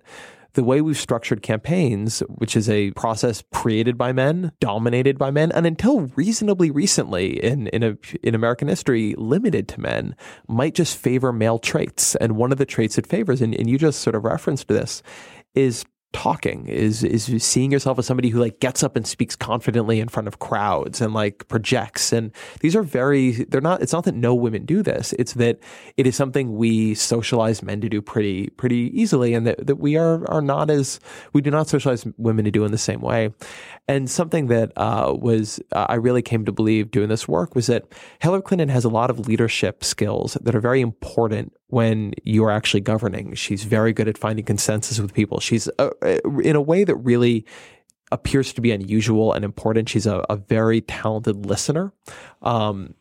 the way we've structured campaigns, which is a process created by men, dominated by men, and until reasonably recently in in, a, in American history, limited to men, might just favor male traits. And one of the traits it favors, and, and you just sort of referenced this, is talking, is is seeing yourself as somebody who like gets up and speaks confidently in front of crowds and like projects. And these are very, they're not, it's not that no women do this. It's that it is something we socialize men to do pretty, pretty easily. And that, that we are, are not as, we do not socialize women to do in the same way. And something that uh, was, uh, I really came to believe doing this work was that Hillary Clinton has a lot of leadership skills that are very important when you're actually governing. She's very good at finding consensus with people. She's uh, in a way that really appears to be unusual and important. She's a, a very talented listener. Um,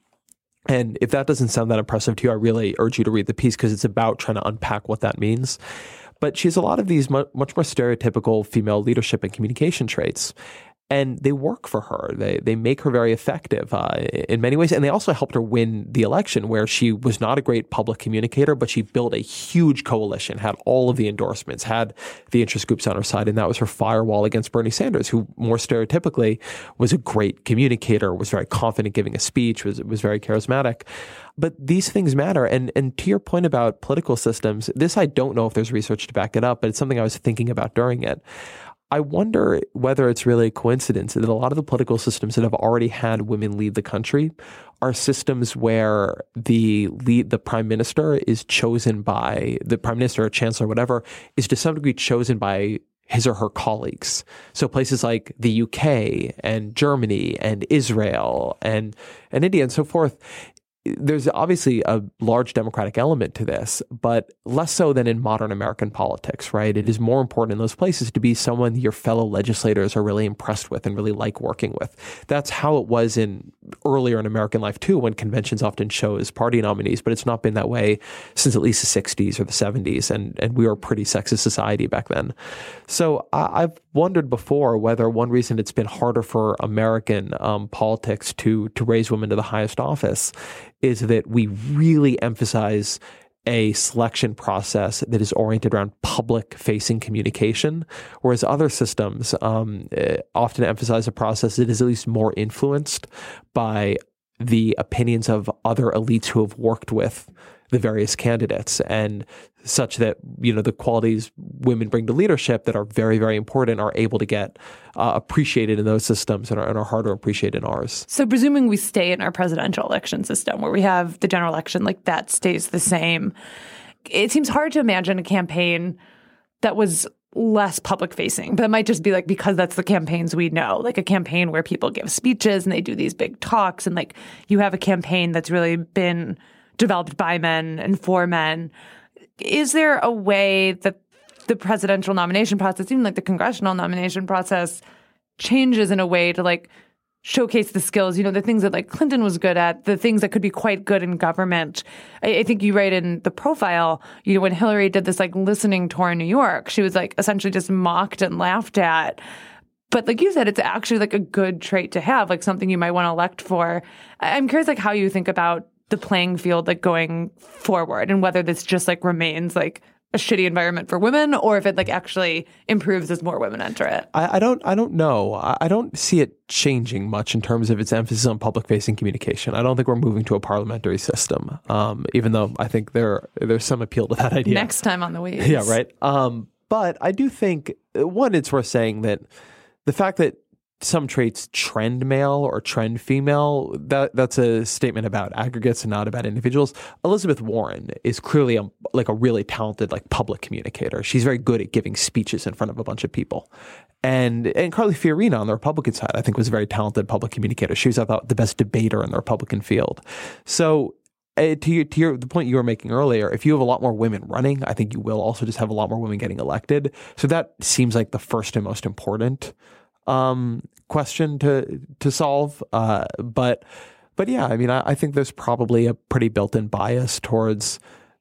and if that doesn't sound that impressive to you, I really urge you to read the piece because it's about trying to unpack what that means. But she has a lot of these mu- much more stereotypical female leadership and communication traits. And they work for her. They they make her very effective uh, in many ways. And they also helped her win the election where she was not a great public communicator, but she built a huge coalition, had all of the endorsements, had the interest groups on her side. And that was her firewall against Bernie Sanders, who more stereotypically was a great communicator, was very confident giving a speech, was was very charismatic. But these things matter. And and to your point about political systems, this I don't know if there's research to back it up, but it's something I was thinking about during it. I wonder whether it's really a coincidence that a lot of the political systems that have already had women lead the country are systems where the lead, the prime minister is chosen by the prime minister or chancellor, whatever, is to some degree chosen by his or her colleagues. So places like the U K and Germany and Israel and, and India and so forth. There's obviously a large democratic element to this, but less so than in modern American politics, right? It is more important in those places to be someone your fellow legislators are really impressed with and really like working with. That's how it was in earlier in American life too, when conventions often chose party nominees, but it's not been that way since at least the sixties or the seventies. And, and we were a pretty sexist society back then. So I, I've wondered before whether one reason it's been harder for American um, politics to, to raise women to the highest office is that we really emphasize a selection process that is oriented around public-facing communication, whereas other systems um, often emphasize a process that is at least more influenced by the opinions of other elites who have worked with the various candidates, and such that, you know, the qualities women bring to leadership that are very, very important are able to get uh, appreciated in those systems and are, and are harder appreciated in ours. So presuming we stay in our presidential election system where we have the general election, like that stays the same, it seems hard to imagine a campaign that was less public facing, but it might just be like because that's the campaigns we know, like a campaign where people give speeches and they do these big talks and like you have a campaign that's really been developed by men and for men. Is there a way that the presidential nomination process, even like the congressional nomination process, changes in a way to like showcase the skills, you know, the things that like Clinton was good at, the things that could be quite good in government? I, I think you write in the profile, you know, when Hillary did this like listening tour in New York, she was like essentially just mocked and laughed at. But like you said, it's actually like a good trait to have, like something you might want to elect for. I, I'm curious like how you think about the playing field like going forward and whether this just like remains like a shitty environment for women or if it like actually improves as more women enter it. I, I don't I don't know. I, I don't see it changing much in terms of its emphasis on public-facing communication. I don't think we're moving to a parliamentary system, um, even though I think there there's some appeal to that idea. Next time on the Weeds. Yeah, right. Um, but I do think, one, it's worth saying that the fact that some traits trend male or trend female. That that's a statement about aggregates and not about individuals. Elizabeth Warren is clearly a, like a really talented like public communicator. She's very good at giving speeches in front of a bunch of people. And and Carly Fiorina on the Republican side, I think, was a very talented public communicator. She was, I thought, the best debater in the Republican field. So uh, to, your, to your, the point you were making earlier, if you have a lot more women running, I think you will also just have a lot more women getting elected. So that seems like the first and most important Um, question to to solve, uh, but but yeah, I mean, I, I think there's probably a pretty built-in bias towards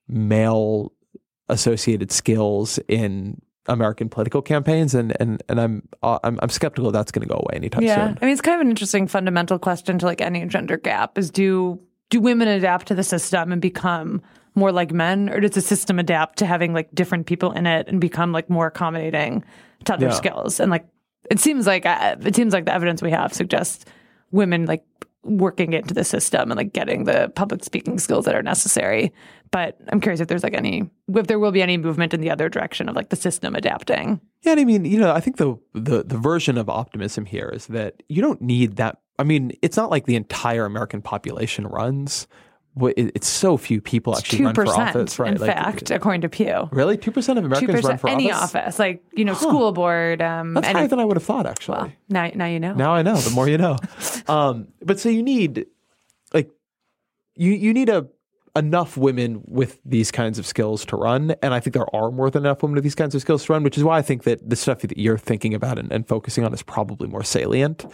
male-associated skills in American political campaigns, and and and I'm uh, I'm, I'm skeptical that's going to go away anytime yeah. soon. I mean, it's kind of an interesting fundamental question to like any gender gap: is do do women adapt to the system and become more like men, or does the system adapt to having like different people in it and become like more accommodating to other yeah. skills and like. It seems like uh, it seems like the evidence we have suggests women like working into the system and like getting the public speaking skills that are necessary. But I'm curious if there's like any if there will be any movement in the other direction of like the system adapting. Yeah, and I mean, you know, I think the the the version of optimism here is that you don't need that. I mean, it's not like the entire American population runs. It's so few people actually run for office, right? In like, fact, according to Pew, really, two percent of Americans run for any office. Any office, like you know, huh. school board. Um, That's any... higher than I would have thought, actually. Well, now, now you know. Now I know. The more you know. um, but so you need, like, you you need a enough women with these kinds of skills to run, and I think there are more than enough women with these kinds of skills to run, which is why I think that the stuff that you're thinking about and, and focusing on is probably more salient.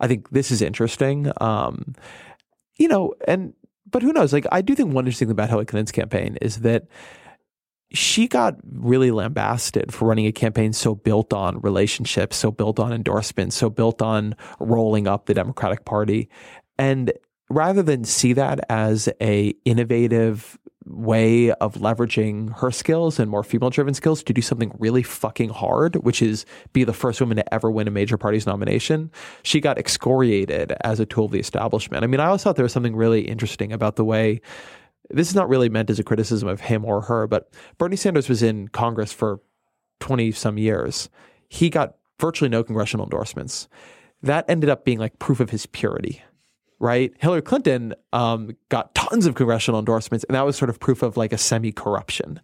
I think this is interesting, um, you know, and. But who knows? Like, I do think one interesting thing about Hillary Clinton's campaign is that she got really lambasted for running a campaign so built on relationships, so built on endorsements, so built on rolling up the Democratic Party. And rather than see that as an innovative way of leveraging her skills and more female-driven skills to do something really fucking hard, which is be the first woman to ever win a major party's nomination, she got excoriated as a tool of the establishment. I mean, I always thought there was something really interesting about the way – this is not really meant as a criticism of him or her, but Bernie Sanders was in Congress for twenty-some years. He got virtually no congressional endorsements. That ended up being like proof of his purity. Right. Hillary Clinton um, got tons of congressional endorsements, and that was sort of proof of like a semi-corruption.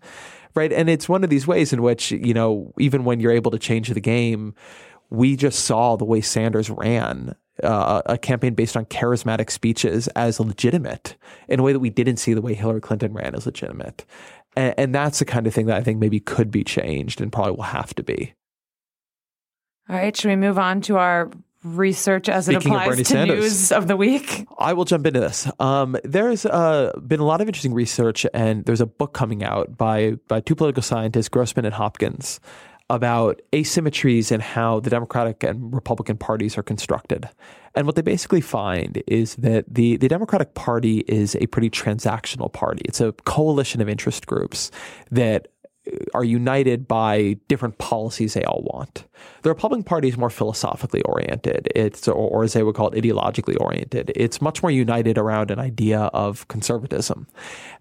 Right. And it's one of these ways in which, you know, even when you're able to change the game, we just saw the way Sanders ran uh, a campaign based on charismatic speeches as legitimate in a way that we didn't see the way Hillary Clinton ran as legitimate. And, and that's the kind of thing that I think maybe could be changed and probably will have to be. All right. Should we move on to our research as Speaking it applies to Sanders. News of the week? I will jump into this. Um, there's uh, been a lot of interesting research, and there's a book coming out by by two political scientists, Grossman and Hopkins, about asymmetries in how the Democratic and Republican parties are constructed. And what they basically find is that the, the Democratic Party is a pretty transactional party. It's a coalition of interest groups that are united by different policies they all want. The Republican Party is more philosophically oriented. It's, or, or as they would call it, ideologically oriented. It's much more united around an idea of conservatism.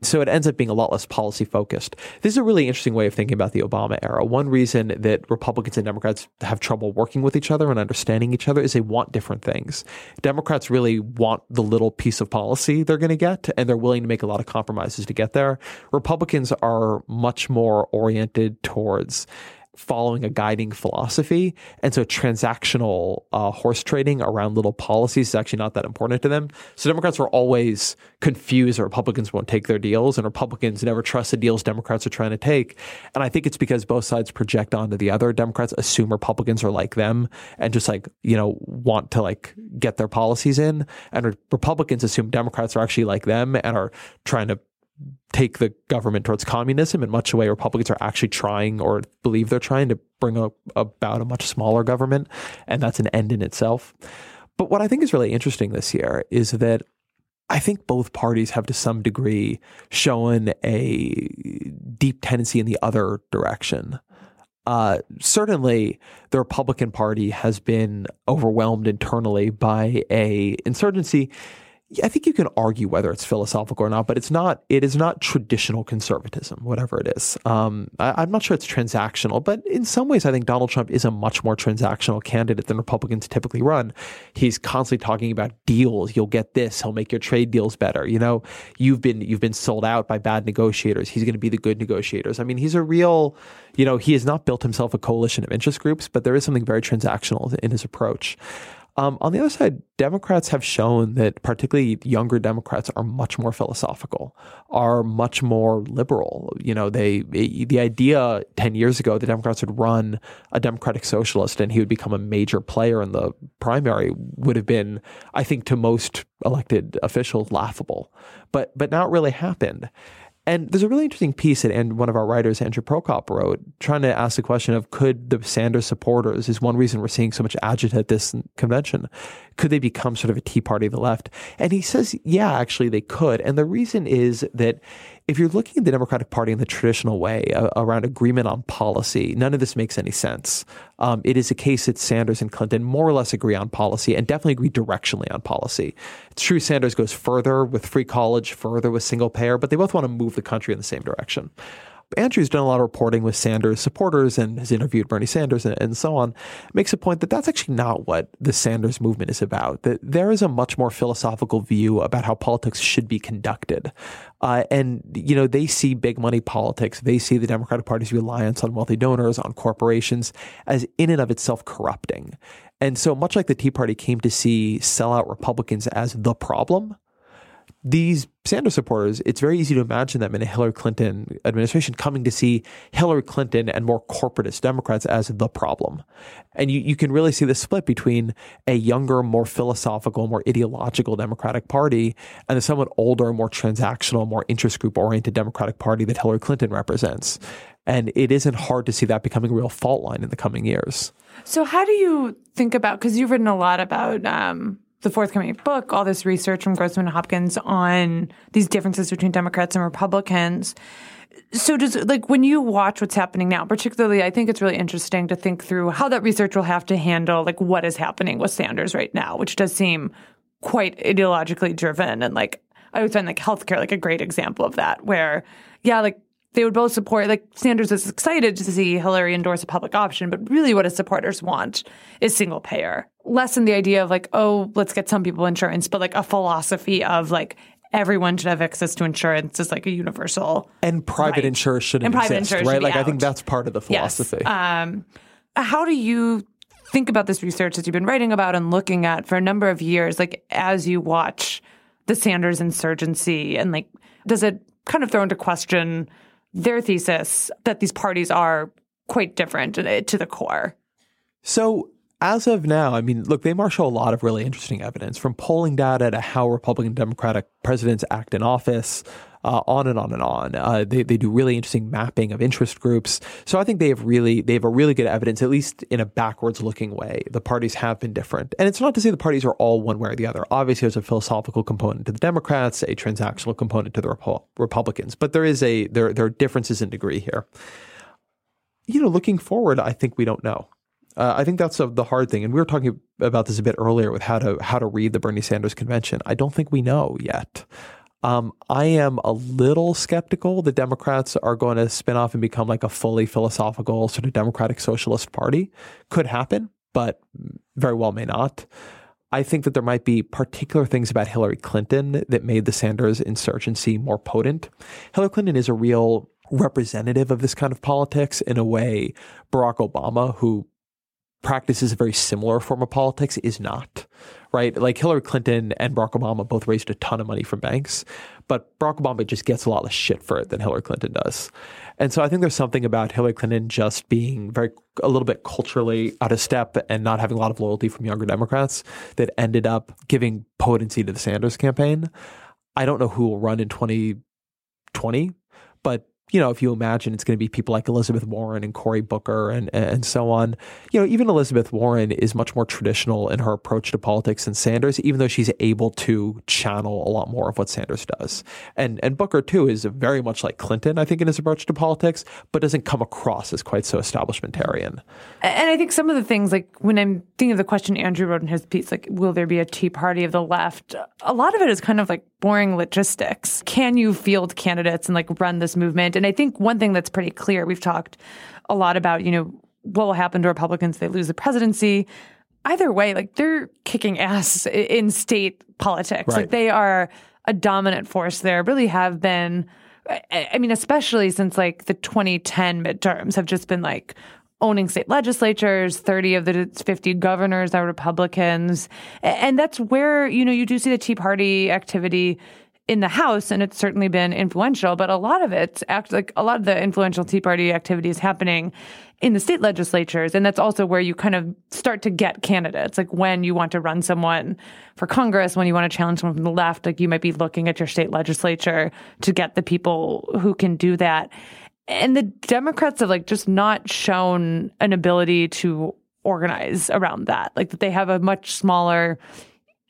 So it ends up being a lot less policy focused. This is a really interesting way of thinking about the Obama era. One reason that Republicans and Democrats have trouble working with each other and understanding each other is they want different things. Democrats really want the little piece of policy they're going to get, and they're willing to make a lot of compromises to get there. Republicans are much more oriented towards following a guiding philosophy. And so transactional uh, horse trading around little policies is actually not that important to them. So Democrats were always confused that Republicans won't take their deals, and Republicans never trust the deals Democrats are trying to take. And I think it's because both sides project onto the other. Democrats assume Republicans are like them and just like, you know, want to like get their policies in. And re- Republicans assume Democrats are actually like them and are trying to take the government towards communism in much the way Republicans are actually trying or believe they're trying to bring up about a much smaller government. And that's an end in itself. But what I think is really interesting this year is that I think both parties have to some degree shown a deep tendency in the other direction. Uh, certainly, the Republican Party has been overwhelmed internally by a insurgency I think you can argue whether it's philosophical or not, but it's not. It is not traditional conservatism, whatever it is. Um, I, I'm not sure it's transactional, but in some ways, I think Donald Trump is a much more transactional candidate than Republicans typically run. He's constantly talking about deals. You'll get this. He'll make your trade deals better. You know, you've been you've been sold out by bad negotiators. He's going to be the good negotiators. I mean, he's a real. You know, he has not built himself a coalition of interest groups, but there is something very transactional in his approach. Um, on the other side, Democrats have shown that particularly younger Democrats are much more philosophical, are much more liberal. You know, they the idea ten years ago the Democrats would run a Democratic socialist and he would become a major player in the primary would have been, I think, to most elected officials laughable. But but now it really happened. And there's a really interesting piece that and one of our writers, Andrew Prokop, wrote, trying to ask the question of could the Sanders supporters, is one reason we're seeing so much agita at this convention, could they become sort of a Tea Party of the left? And he says, yeah, actually they could. And the reason is that if you're looking at the Democratic Party in the traditional way uh, around agreement on policy, none of this makes any sense. Um, it is a case that Sanders and Clinton more or less agree on policy and definitely agree directionally on policy. It's true Sanders goes further with free college, further with single payer, but they both want to move the country in the same direction. Andrew's done a lot of reporting with Sanders supporters and has interviewed Bernie Sanders and, and so on, makes a point that that's actually not what the Sanders movement is about, that there is a much more philosophical view about how politics should be conducted. Uh, and, you know, they see big money politics. They see the Democratic Party's reliance on wealthy donors, on corporations as in and of itself corrupting. And so much like the Tea Party came to see sellout Republicans as the problem, these Sanders supporters, it's very easy to imagine them in a Hillary Clinton administration coming to see Hillary Clinton and more corporatist Democrats as the problem. And you, you can really see the split between a younger, more philosophical, more ideological Democratic Party and a somewhat older, more transactional, more interest group-oriented Democratic Party that Hillary Clinton represents. And it isn't hard to see that becoming a real fault line in the coming years. So how do you think about, because you've written a lot about um the forthcoming book, all this research from Grossman and Hopkins on these differences between Democrats and Republicans. So does, like, when you watch what's happening now, particularly, I think it's really interesting to think through how that research will have to handle, like, what is happening with Sanders right now, which does seem quite ideologically driven. And, like, I would find, like, healthcare, like, a great example of that, where, yeah, like, they would both support, like, Sanders is excited to see Hillary endorse a public option, but really what his supporters want is single payer. Lessen the idea of, like, oh, let's get some people insurance, but, like, a philosophy of, like, everyone should have access to insurance is, like, a universal and private right. insurance shouldn't and exist, private insurance right? Should be like, out. I think that's part of the philosophy. Yes. Um, how do you think about this research that you've been writing about and looking at for a number of years, like, as you watch the Sanders insurgency and, like, does it kind of throw into question their thesis that these parties are quite different to the core? So as of now, I mean, look, they marshal a lot of really interesting evidence from polling data to how Republican Democratic presidents act in office, uh, on and on and on. Uh, they, they do really interesting mapping of interest groups. So I think they have really they have a really good evidence, at least in a backwards looking way. The parties have been different. And it's not to say the parties are all one way or the other. Obviously, there's a philosophical component to the Democrats, a transactional component to the Repo- Republicans. But there is a there, there are differences in degree here. You know, looking forward, I think we don't know. Uh, I think that's a, the hard thing. And we were talking about this a bit earlier with how to how to read the Bernie Sanders convention. I don't think we know yet. Um, I am a little skeptical that Democrats are going to spin off and become like a fully philosophical sort of democratic socialist party. Could happen, but very well may not. I think that there might be particular things about Hillary Clinton that made the Sanders insurgency more potent. Hillary Clinton is a real representative of this kind of politics in a way Barack Obama, who practices a very similar form of politics, is not, right? Like Hillary Clinton and Barack Obama both raised a ton of money from banks, but Barack Obama just gets a lot less shit for it than Hillary Clinton does. And so I think there's something about Hillary Clinton just being very a little bit culturally out of step and not having a lot of loyalty from younger Democrats that ended up giving potency to the Sanders campaign. I don't know who will run in twenty twenty, but you know, if you imagine it's going to be people like Elizabeth Warren and Cory Booker and and so on. You know, even Elizabeth Warren is much more traditional in her approach to politics than Sanders, even though she's able to channel a lot more of what Sanders does. And and Booker, too, is very much like Clinton, I think, in his approach to politics, but doesn't come across as quite so establishmentarian. And I think some of the things, like when I'm thinking of the question Andrew wrote in his piece, like, will there be a Tea Party of the left? A lot of it is kind of like boring logistics. Can you field candidates and like run this movement? And I think one thing that's pretty clear, we've talked a lot about, you know, what will happen to Republicans if they lose the presidency. Either way, like, they're kicking ass in state politics. Right. Like, they are a dominant force there, really have been. I mean, especially since like the twenty ten midterms have just been like owning state legislatures, thirty of the fifty governors are Republicans. And that's where, you know, you do see the Tea Party activity in the House, and it's certainly been influential, but a lot of it's act like a lot of the influential Tea Party activity is happening in the state legislatures. And that's also where you kind of start to get candidates, like when you want to run someone for Congress, when you want to challenge someone from the left, like you might be looking at your state legislature to get the people who can do that. And the Democrats have like just not shown an ability to organize around that, like that they have a much smaller.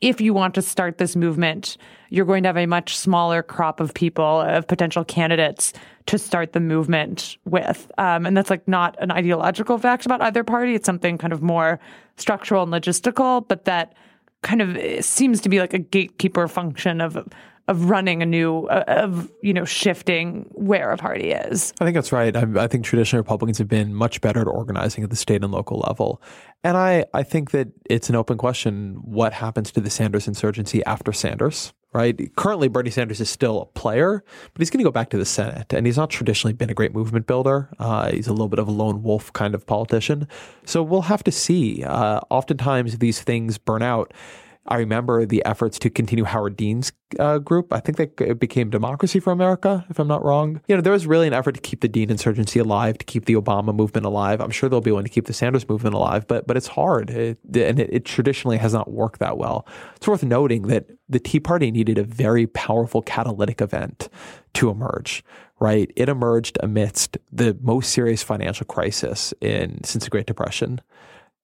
If you want to start this movement, you're going to have a much smaller crop of people, of potential candidates to start the movement with. Um, and that's like not an ideological fact about either party. It's something kind of more structural and logistical, but that kind of seems to be like a gatekeeper function of of running a new, of, you know, shifting where a party is. I think that's right. I, I think traditional Republicans have been much better at organizing at the state and local level. And I, I think that it's an open question what happens to the Sanders insurgency after Sanders, right? Currently, Bernie Sanders is still a player, but he's going to go back to the Senate. And he's not traditionally been a great movement builder. Uh, he's a little bit of a lone wolf kind of politician. So we'll have to see. Uh, oftentimes, these things burn out. I remember the efforts to continue Howard Dean's uh, group. I think they, it became Democracy for America, if I'm not wrong. You know, there was really an effort to keep the Dean insurgency alive, to keep the Obama movement alive. I'm sure there'll be one to keep the Sanders movement alive, but but it's hard, it, and it, it traditionally has not worked that well. It's worth noting that the Tea Party needed a very powerful catalytic event to emerge, right? It emerged amidst the most serious financial crisis in since the Great Depression,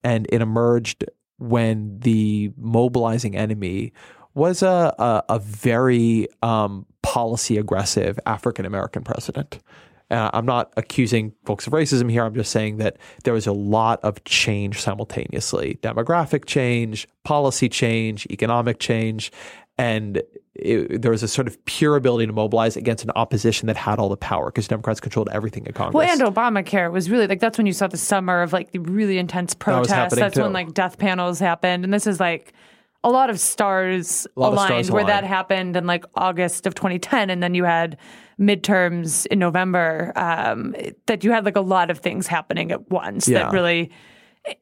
and it emerged when the mobilizing enemy was a a, a very um, policy aggressive African American president. Uh, I'm not accusing folks of racism here. I'm just saying that there was a lot of change simultaneously: demographic change, policy change, economic change, and it, there was a sort of pure ability to mobilize against an opposition that had all the power because Democrats controlled everything in Congress. Well, and Obamacare was really like, that's when you saw the summer of like the really intense protests. That that's too. When like death panels happened. And this is like a lot of stars lot aligned of stars where aligned. That happened in like August of twenty ten. And then you had midterms in November, um, that you had like a lot of things happening at once yeah. that really.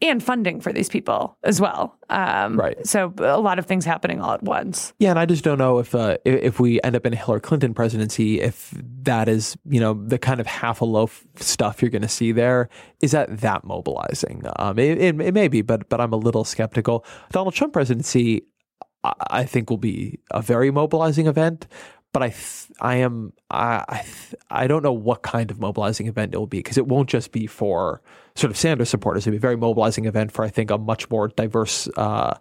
And funding for these people as well. Um, right. So a lot of things happening all at once. Yeah, and I just don't know if uh, if we end up in a Hillary Clinton presidency, if that is, you know, the kind of half a loaf stuff you're going to see there. Is that that mobilizing? Um, it, it, it may be, but but I'm a little skeptical. Donald Trump presidency, I, I think, will be a very mobilizing event. But I, th- I am, I, I, th- I don't know what kind of mobilizing event it will be, because it won't just be for sort of Sanders supporters. It'll be a very mobilizing event for, I think, a much more diverse uh,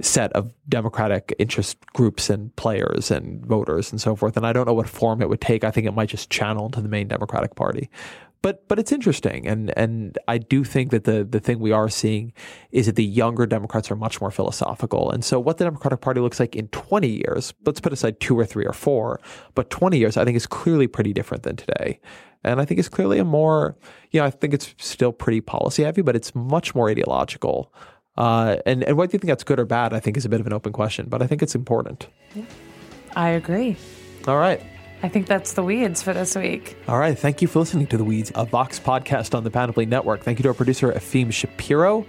set of Democratic interest groups and players and voters and so forth. And I don't know what form it would take. I think it might just channel into the main Democratic Party. But but it's interesting, and and I do think that the the thing we are seeing is that the younger Democrats are much more philosophical. And so what the Democratic Party looks like in twenty years, let's put aside two or three or four, but twenty years, I think is clearly pretty different than today. And I think it's clearly a more, you know, I think it's still pretty policy heavy, but it's much more ideological. Uh, and, and whether you think that's good or bad, I think is a bit of an open question, but I think it's important. Yeah, I agree. All right. I think that's the Weeds for this week. All right. Thank you for listening to The Weeds, a Vox podcast on the Panoply Network. Thank you to our producer, Efim Shapiro.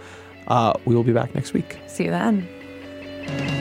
Uh, we will be back next week. See you then.